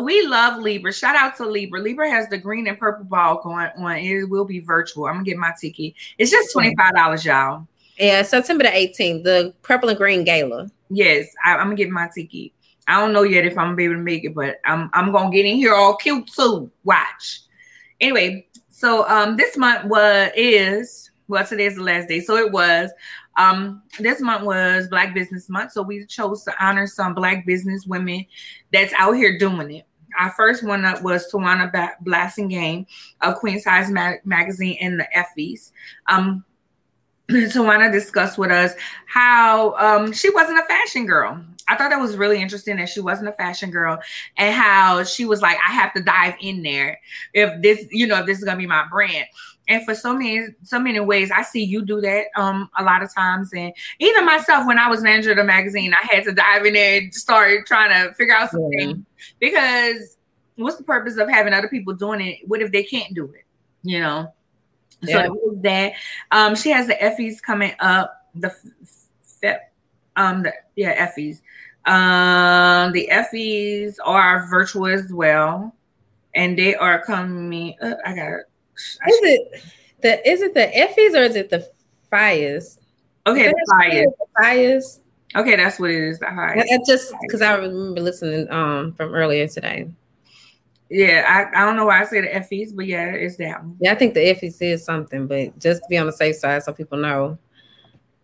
We love Libra. Shout out to Libra. Libra has the green and purple ball going on. It will be virtual. I'm gonna get my ticket. It's just twenty-five dollars, y'all. Yeah, September the eighteenth, the purple and green gala. Yes, I, I'm gonna get my ticket. I don't know yet if I'm gonna be able to make it, but I'm I'm gonna get in here all cute too. Watch. Anyway, so um, this month was is well today's the last day, so it was um this month was Black Business Month, so we chose to honor some Black business women that's out here doing it. Our first one up was Tawana B- Blasingame of Queen Size Mag- Magazine and the Effies. Um. Tawana discussed with us how um, she wasn't a fashion girl. I thought that was really interesting that she wasn't a fashion girl and how she was like, I have to dive in there if this, you know, if this is going to be my brand. And for so many, so many ways, I see you do that um, a lot of times. And even myself, when I was manager of the magazine, I had to dive in there and start trying to figure out something mm. because what's the purpose of having other people doing it? What if they can't do it? You know? So yeah. It was that um, she has the Effies coming up. The, um, the yeah Effies, um, the Effies are virtual as well, and they are coming up. I got. Is it the is it the Effies or is it the Fires? Okay, the Fires. Okay, that's what it is. The Fires. Just because I remember listening um from earlier today. Yeah, I, I don't know why I say the Effies, but yeah, it's that one. Yeah, I think the Effies is something, but just to be on the safe side so people know.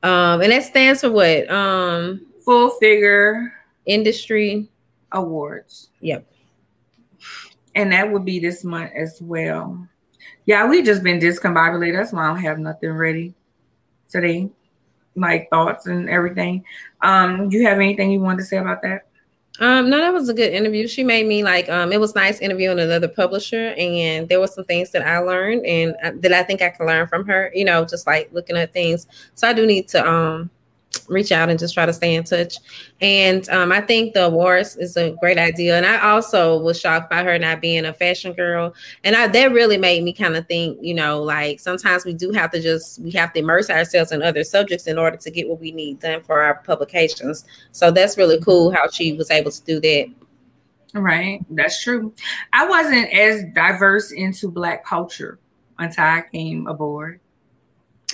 Um, and that stands for what? Um, Full Figure Industry Awards. Yep. And that would be this month as well. Yeah, we just been discombobulated. That's why I don't have nothing ready today, like thoughts and everything. Um, you have anything you wanted to say about that? Um, no, that was a good interview. She made me like, um, it was nice interviewing another publisher, and there were some things that I learned and uh, that I think I can learn from her, you know, just like looking at things. So I do need to, um, reach out and just try to stay in touch. And, um, I think the awards is a great idea. And I also was shocked by her not being a fashion girl. And I, that really made me kind of think, you know, like sometimes we do have to just, we have to immerse ourselves in other subjects in order to get what we need done for our publications. So that's really cool how she was able to do that. Right. That's true. I wasn't as diverse into Black culture until I came aboard.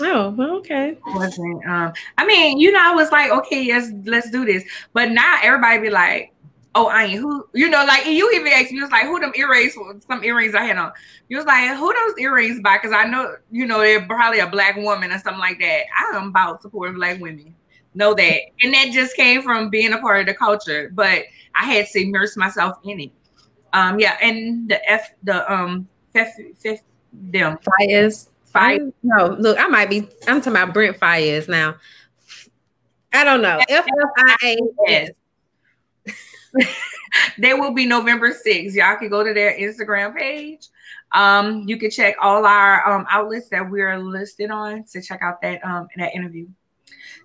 Oh, well, okay. Wasn't, um, I mean, you know, I was like, okay, yes, let's do this. But now everybody be like, oh, Anya, who, you know, like you even asked me, it was like, who them earrings, some earrings I had on. You was like, who those earrings by? Because I know, you know, they're probably a Black woman or something like that. I am about supporting Black women. Know that. And that just came from being a part of the culture. But I had to immerse myself in it. Um, yeah, and the F, the, um, fifth, fifth, them. Fires. Fire. No, look, I might be. I'm talking about Brent Fires now. I don't know. F F I A S. They will be November sixth. Y'all can go to their Instagram page. Um, you can check all our um outlets that we are listed on to check out that um that interview.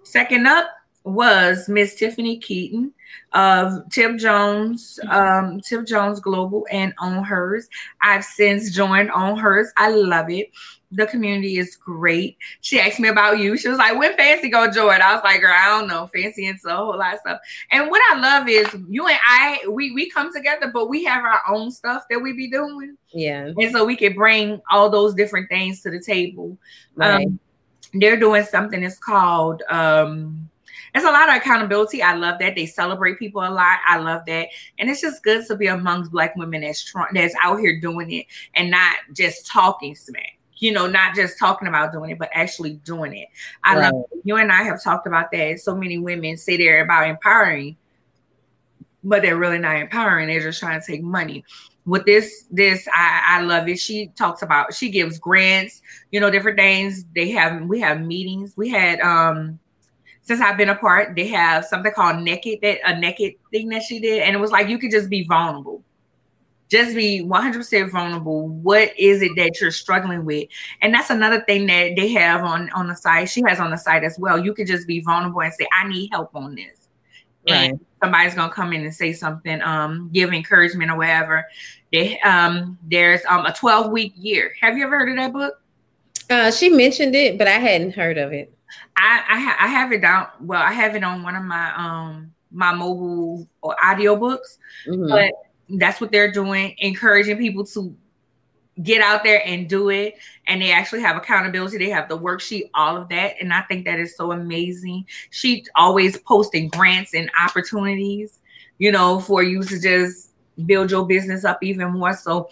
Second up was Miss Tiffany Keaton of Tip Jones, um, Tip Jones Global, and On Hers. I've since joined On Hers. I love it. The community is great. She asked me about you. She was like, when Fancy gonna join? I was like, girl, I don't know. Fancy into a whole lot of stuff. And what I love is you and I, we we come together, but we have our own stuff that we be doing. Yeah. And so we can bring all those different things to the table. Right. Um, they're doing something that's called... Um, It's a lot of accountability. I love that. They celebrate people a lot. I love that. And it's just good to be amongst Black women that's trying, that's out here doing it and not just talking smack, you know, not just talking about doing it, but actually doing it. I right. love it. You and I have talked about that. So many women say they're about empowering, but they're really not empowering. They're just trying to take money. with this, this I, I love it. She talks about, she gives grants, you know, different things. They have, we have meetings. We had, um, since I've been apart, they have something called naked, that a naked thing that she did. And it was like, you could just be vulnerable. Just be one hundred percent vulnerable. What is it that you're struggling with? And that's another thing that they have on, on the site. She has on the site as well. You could just be vulnerable and say, I need help on this. Right. And somebody's going to come in and say something, um, give encouragement or whatever. They, um, there's um, a twelve-week year. Have you ever heard of that book? Uh, she mentioned it, but I hadn't heard of it. I, I, I have it down. Well, I have it on one of my um, my mobile or audio books, mm-hmm. but that's what they're doing, encouraging people to get out there and do it. And they actually have accountability. They have the worksheet, all of that. And I think that is so amazing. She always posting grants and opportunities, you know, for you to just build your business up even more. So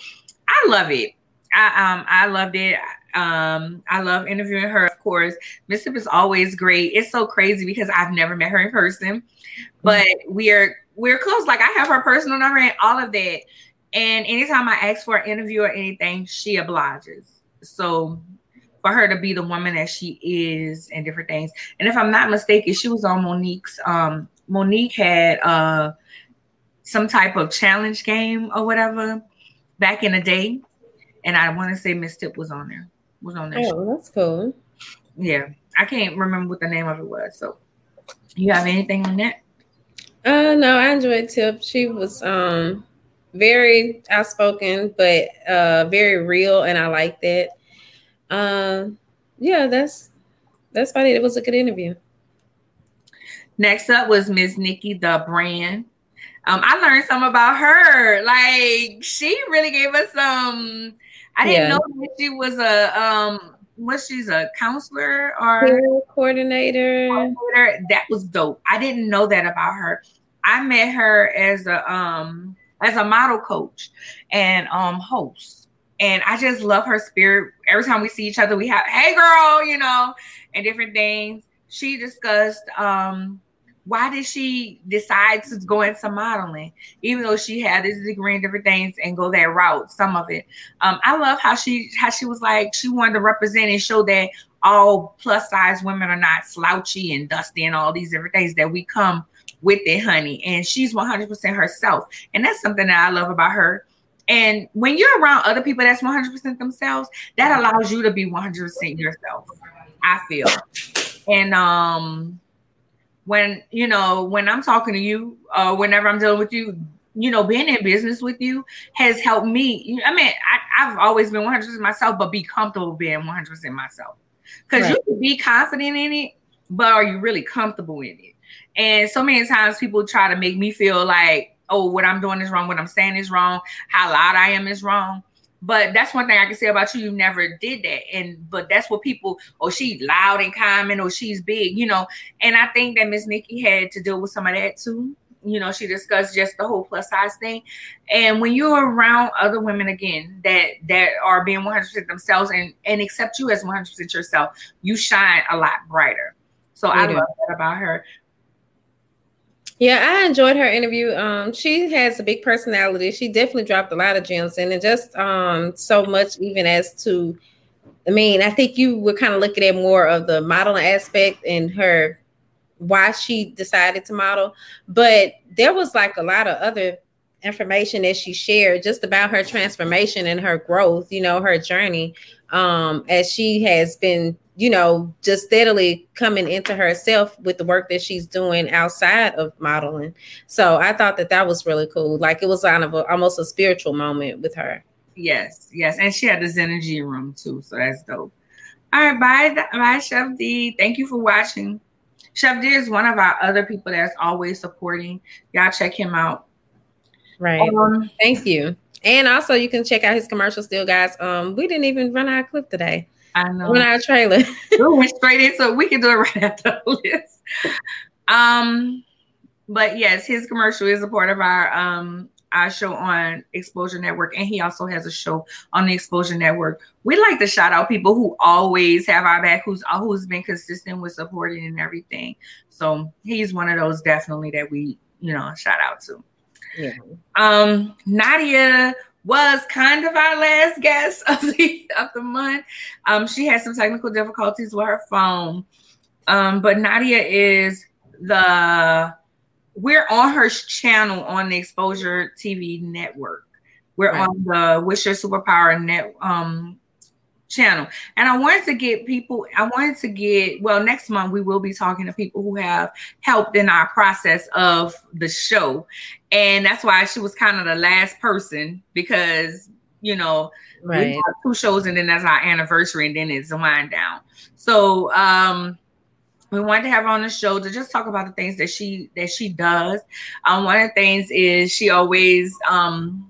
I love it. I um I loved it. Um, I love interviewing her, of course. Miss Tip is always great. It's so crazy because I've never met her in person, but mm-hmm. we are we're close. Like I have her personal number and all of that. And anytime I ask for an interview or anything, she obliges. So for her to be the woman that she is and different things. And if I'm not mistaken, she was on Monique's. Um, Monique had uh, some type of challenge game or whatever back in the day. And I want to say Miss Tip was on there. Was on that oh, show. That's cool. Yeah. I can't remember what the name of it was. So you have anything on that? Uh, no, I enjoyed Tip. She was um, very outspoken, but uh, very real, and I liked it. Um, yeah, that's that's about it. It was a good interview. Next up was Miss Nikki the Brand. Um, I learned some about her. Like she really gave us some. I didn't yeah. know that she was a um. What she's a counselor or coordinator. coordinator. That was dope. I didn't know that about her. I met her as a um as a model coach and um host, and I just love her spirit. Every time we see each other, we have hey girl, you know, and different things. She discussed um. Why did she decide to go into modeling, even though she had this degree and different things, and go that route? Some of it, um, I love how she how she was like she wanted to represent and show that all plus size women are not slouchy and dusty and all these different things that we come with it, honey. And she's one hundred percent herself, and that's something that I love about her. And when you're around other people that's one hundred percent themselves, that allows you to be one hundred percent yourself. I feel, and um. When, you know, when I'm talking to you, uh, whenever I'm dealing with you, you know, being in business with you has helped me. I mean, I, I've always been one hundred percent myself, but be comfortable being one hundred percent myself. Because right. you can be confident in it, but are you really comfortable in it? And so many times people try to make me feel like, oh, what I'm doing is wrong, what I'm saying is wrong, how loud I am is wrong. But that's one thing I can say about you. You never did that. And but that's what people, oh, she's loud and common, or she's big, you know. And I think that Miss Nikki had to deal with some of that too. You know, she discussed just the whole plus size thing. And when you're around other women, again, that that are being one hundred percent themselves and, and accept you as one hundred percent yourself, you shine a lot brighter. So yeah. I love that about her. Yeah, I enjoyed her interview. Um, she has a big personality. She definitely dropped a lot of gems in, and just um, so much even as to, I mean, I think you were kind of looking at more of the modeling aspect and her, why she decided to model. But there was like a lot of other information that she shared just about her transformation and her growth, you know, her journey um, as she has been, you know, just steadily coming into herself with the work that she's doing outside of modeling. So I thought that that was really cool. Like it was kind of a, almost a spiritual moment with her. Yes, yes. And she had this energy room too. So that's dope. All right. Bye, bye, Chef D. Thank you for watching. Chef D is one of our other people that's always supporting. Y'all check him out. Right. Um, Thank you. And also you can check out his commercial still, guys. Um, we didn't even run our clip today. I know. When our trailer. We went straight in, so we can do it right after the list. Um, but yes, his commercial is a part of our um our show on Exposure Network, and he also has a show on the Exposure Network. We like to shout out people who always have our back, who's who's been consistent with supporting and everything. So he's one of those definitely that we, you know, shout out to. Yeah. Um, Nadia was kind of our last guest of the of the month. Um, she had some technical difficulties with her phone. Um, but Nadia is the we're on her channel on the Exposure T V Network. We're right. on the Wish Your Superpower Net um channel. And I wanted to get people, I wanted to get, well, next month we will be talking to people who have helped in our process of the show. And that's why she was kind of the last person because, you know, right. we have two shows and then that's our anniversary and then it's the wind down. So um, we wanted to have her on the show to just talk about the things that she, that she does. Um, one of the things is she always, um,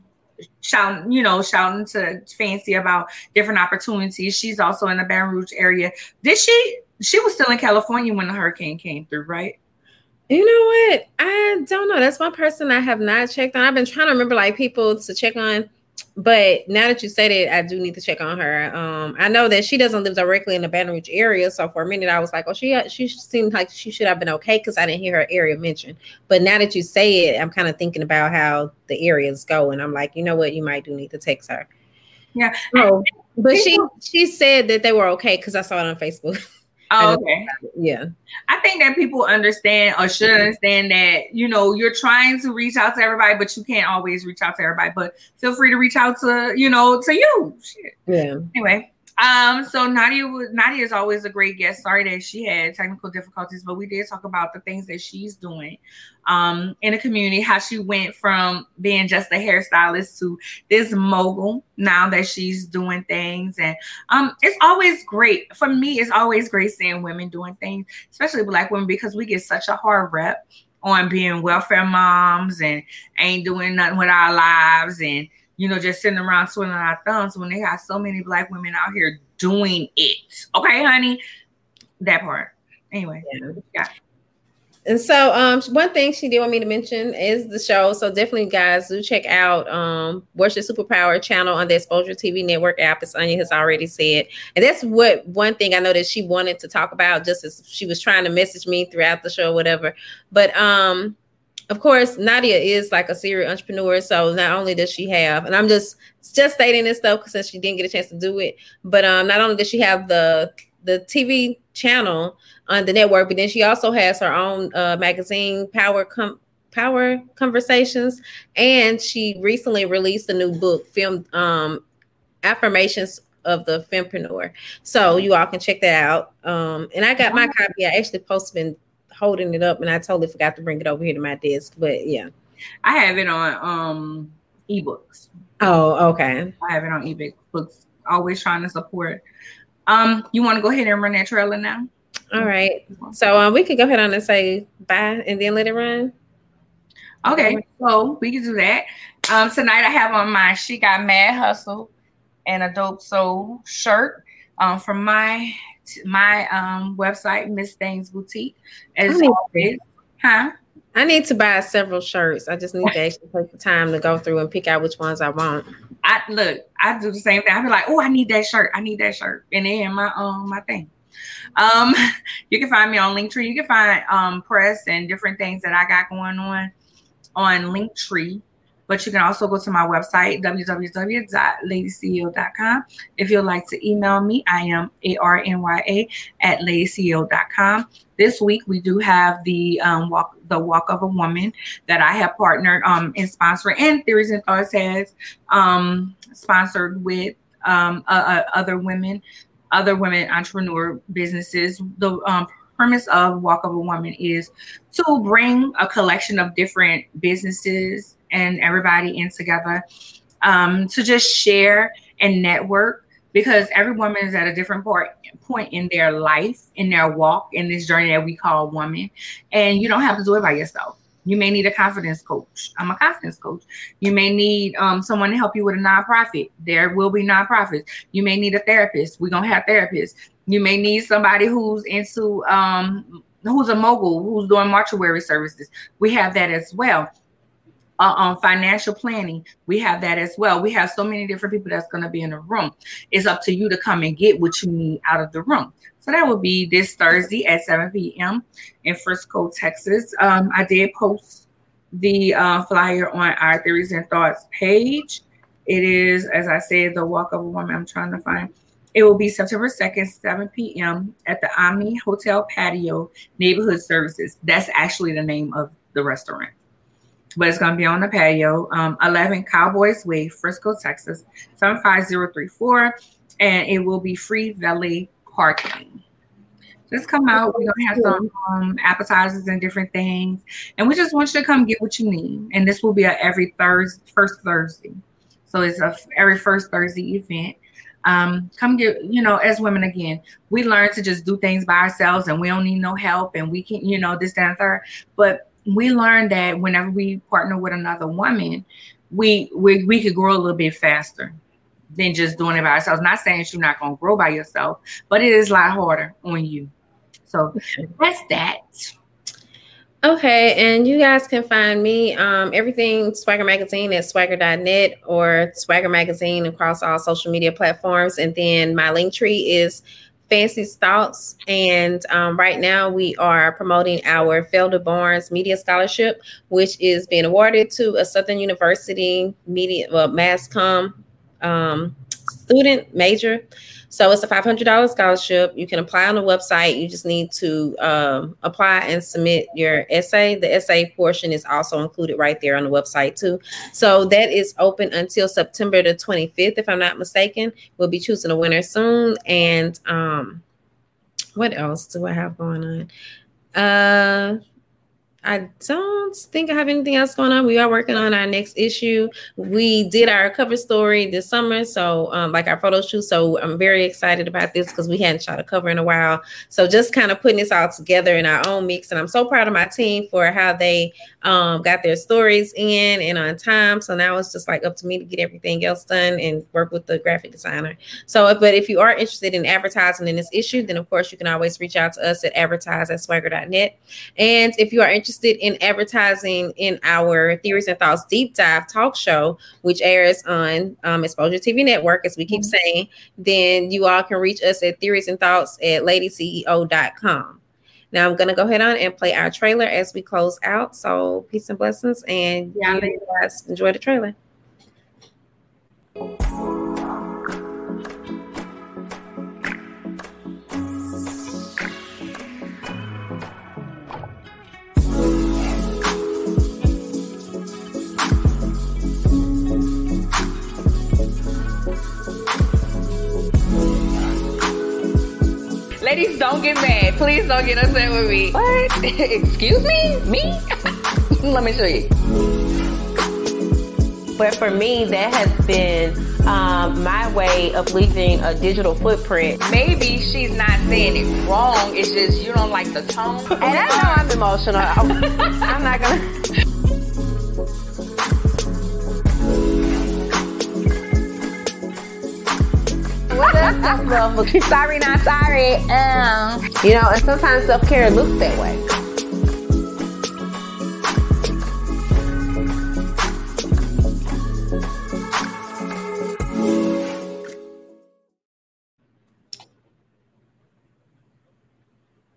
shouting, you know, shouting to Fancy about different opportunities. She's also in the Baton Rouge area. Did she, she was still in California when the hurricane came through, right? You know what? I don't know. That's one person I have not checked on. I've been trying to remember like people to check on, but now that you said it, I do need to check on her. Um, I know that she doesn't live directly in the Baton Rouge area. So for a minute I was like, oh, she, she seemed like she should have been okay. Cause I didn't hear her area mentioned, but now that you say it, I'm kind of thinking about how the areas go. And I'm like, you know what? You might do need to text her. Yeah. So, but she, she said that they were okay. Cause I saw it on Facebook. Oh, okay. Yeah. I think that people understand or should understand that, you know, you're trying to reach out to everybody, but you can't always reach out to everybody, but feel free to reach out to, you know, to you. Shit. Yeah. Anyway. Um, so Nadia, Nadia is always a great guest. Sorry that she had technical difficulties, but we did talk about the things that she's doing um, in the community, how she went from being just a hairstylist to this mogul now that she's doing things. And um, it's always great. For me, it's always great seeing women doing things, especially Black women, because we get such a hard rep on being welfare moms and ain't doing nothing with our lives and you know, just sitting around twiddling our thumbs when they got so many Black women out here doing it. Okay, honey? That part. Anyway. Yeah. And so um, one thing she did want me to mention is the show. So definitely, guys, do check out um, What's Your Superpower channel on the Exposure T V Network app, as Arnya has already said. And that's what one thing I know that she wanted to talk about just as she was trying to message me throughout the show, whatever. But um of course, Nadia is like a serial entrepreneur. So not only does she have, and I'm just just stating this stuff because she didn't get a chance to do it, but um, not only does she have the the T V channel on the network, but then she also has her own uh, magazine, Power Com- Power Conversations, and she recently released a new book, Film um, Affirmations of the Fempreneur. So you all can check that out. Um, and I got my copy. I actually posted. Holding it up, and I totally forgot to bring it over here to my desk, but yeah, I have it on um ebooks. Oh, okay, I have it on ebooks. Always trying to support. Um, you want to go ahead and run that trailer now? All right, so um, we can go ahead on and say bye and then let it run. Okay, so we can do that. Um, tonight I have on my She Got Mad Hustle and a Dope Soul shirt, um, from my. my um website, Miss Things Boutique, as always. Huh? I need to buy several shirts. I just need to actually take the time to go through and pick out which ones I want. I look, I do the same thing. I be like, oh, I need that shirt. I need that shirt. And then my um my thing. Um, you can find me on Linktree. You can find um press and different things that I got going on on Linktree. But you can also go to my website, w w w dot lady c e o dot com. If you'd like to email me, I am A R N Y A at lady c e o dot com. This week, we do have the um, walk, the Walk of a Woman that I have partnered um, in sponsoring, and Theories and Thoughts has um, sponsored with um, uh, uh, other women, other women entrepreneur businesses. The um, premise of Walk of a Woman is to bring a collection of different businesses and everybody in together um, to just share and network, because every woman is at a different part, point in their life, in their walk, in this journey that we call woman. And you don't have to do it by yourself. You may need a confidence coach. I'm a confidence coach. You may need um, someone to help you with a nonprofit. There will be nonprofits. You may need a therapist. We're gonna have therapists. You may need somebody who's into, um, who's a mogul, who's doing mortuary services. We have that as well. Uh, on financial planning, we have that as well. We have so many different people that's going to be in the room. It's up to you to come and get what you need out of the room. So that will be this Thursday at seven p.m. in Frisco, Texas. Um, I did post the uh, flyer on our Theories and Thoughts page. It is, as I said, The Walk of a Woman. I'm trying to find. It will be September second, seven p.m. at the Omni Hotel Patio Neighborhood Services. That's actually the name of the restaurant. But it's going to be on the patio. Um, eleven Cowboys Way, Frisco, Texas, seven five zero three four. And it will be free valet parking. Just come out. We're going to have some um, appetizers and different things. And we just want you to come get what you need. And this will be a every Thursday, first Thursday. So it's a every first Thursday event. Um, come get, you know, as women, again, we learn to just do things by ourselves and we don't need no help and we can, you know, this, that, and third. But we learn that whenever we partner with another woman, we, we, we could grow a little bit faster than just doing it by ourselves. Not saying you're not going to grow by yourself, but it is a lot harder on you. So that's that. Okay, and you guys can find me, um, everything Swagger Magazine at swagger dot net or Swagger Magazine across all social media platforms. And then my link tree is Fancy Thoughts. And um, right now we are promoting our Felder Barnes Media Scholarship, which is being awarded to a Southern University media, well, mass comm um, student major. So it's a five hundred dollars scholarship. You can apply on the website. You just need to um, apply and submit your essay. The essay portion is also included right there on the website too. So that is open until September the twenty-fifth, if I'm not mistaken. We'll be choosing a winner soon. And um, what else do I have going on? Uh, I don't think I have anything else going on. We are working on our next issue. We did our cover story this summer, so um, like our photo shoot. So I'm very excited about this because we hadn't shot a cover in a while. So just kind of putting this all together in our own mix. And I'm so proud of my team for how they um, got their stories in and on time. So now it's just like up to me to get everything else done and work with the graphic designer. So, but if you are interested in advertising in this issue, then of course you can always reach out to us at advertise at swagger dot net. And if you are interested in advertising in our Theories and Thoughts Deep Dive talk show, which airs on um, Exposure T V Network, as we keep mm-hmm. saying, then you all can reach us at Theories and Thoughts at lady c e o dot com. Now I'm going to go ahead on and play our trailer as we close out. So peace and blessings, and yeah, you guys enjoy the trailer. Ladies, don't get mad. Please don't get upset with me. What? Excuse me? Me? Let me show you. But for me, that has been um, my way of leaving a digital footprint. Maybe she's not saying it wrong. It's just you don't like the tone. And I know I'm emotional. I'm, I'm not going to... Sorry, not sorry. Um, you know, and sometimes self-care looks that way.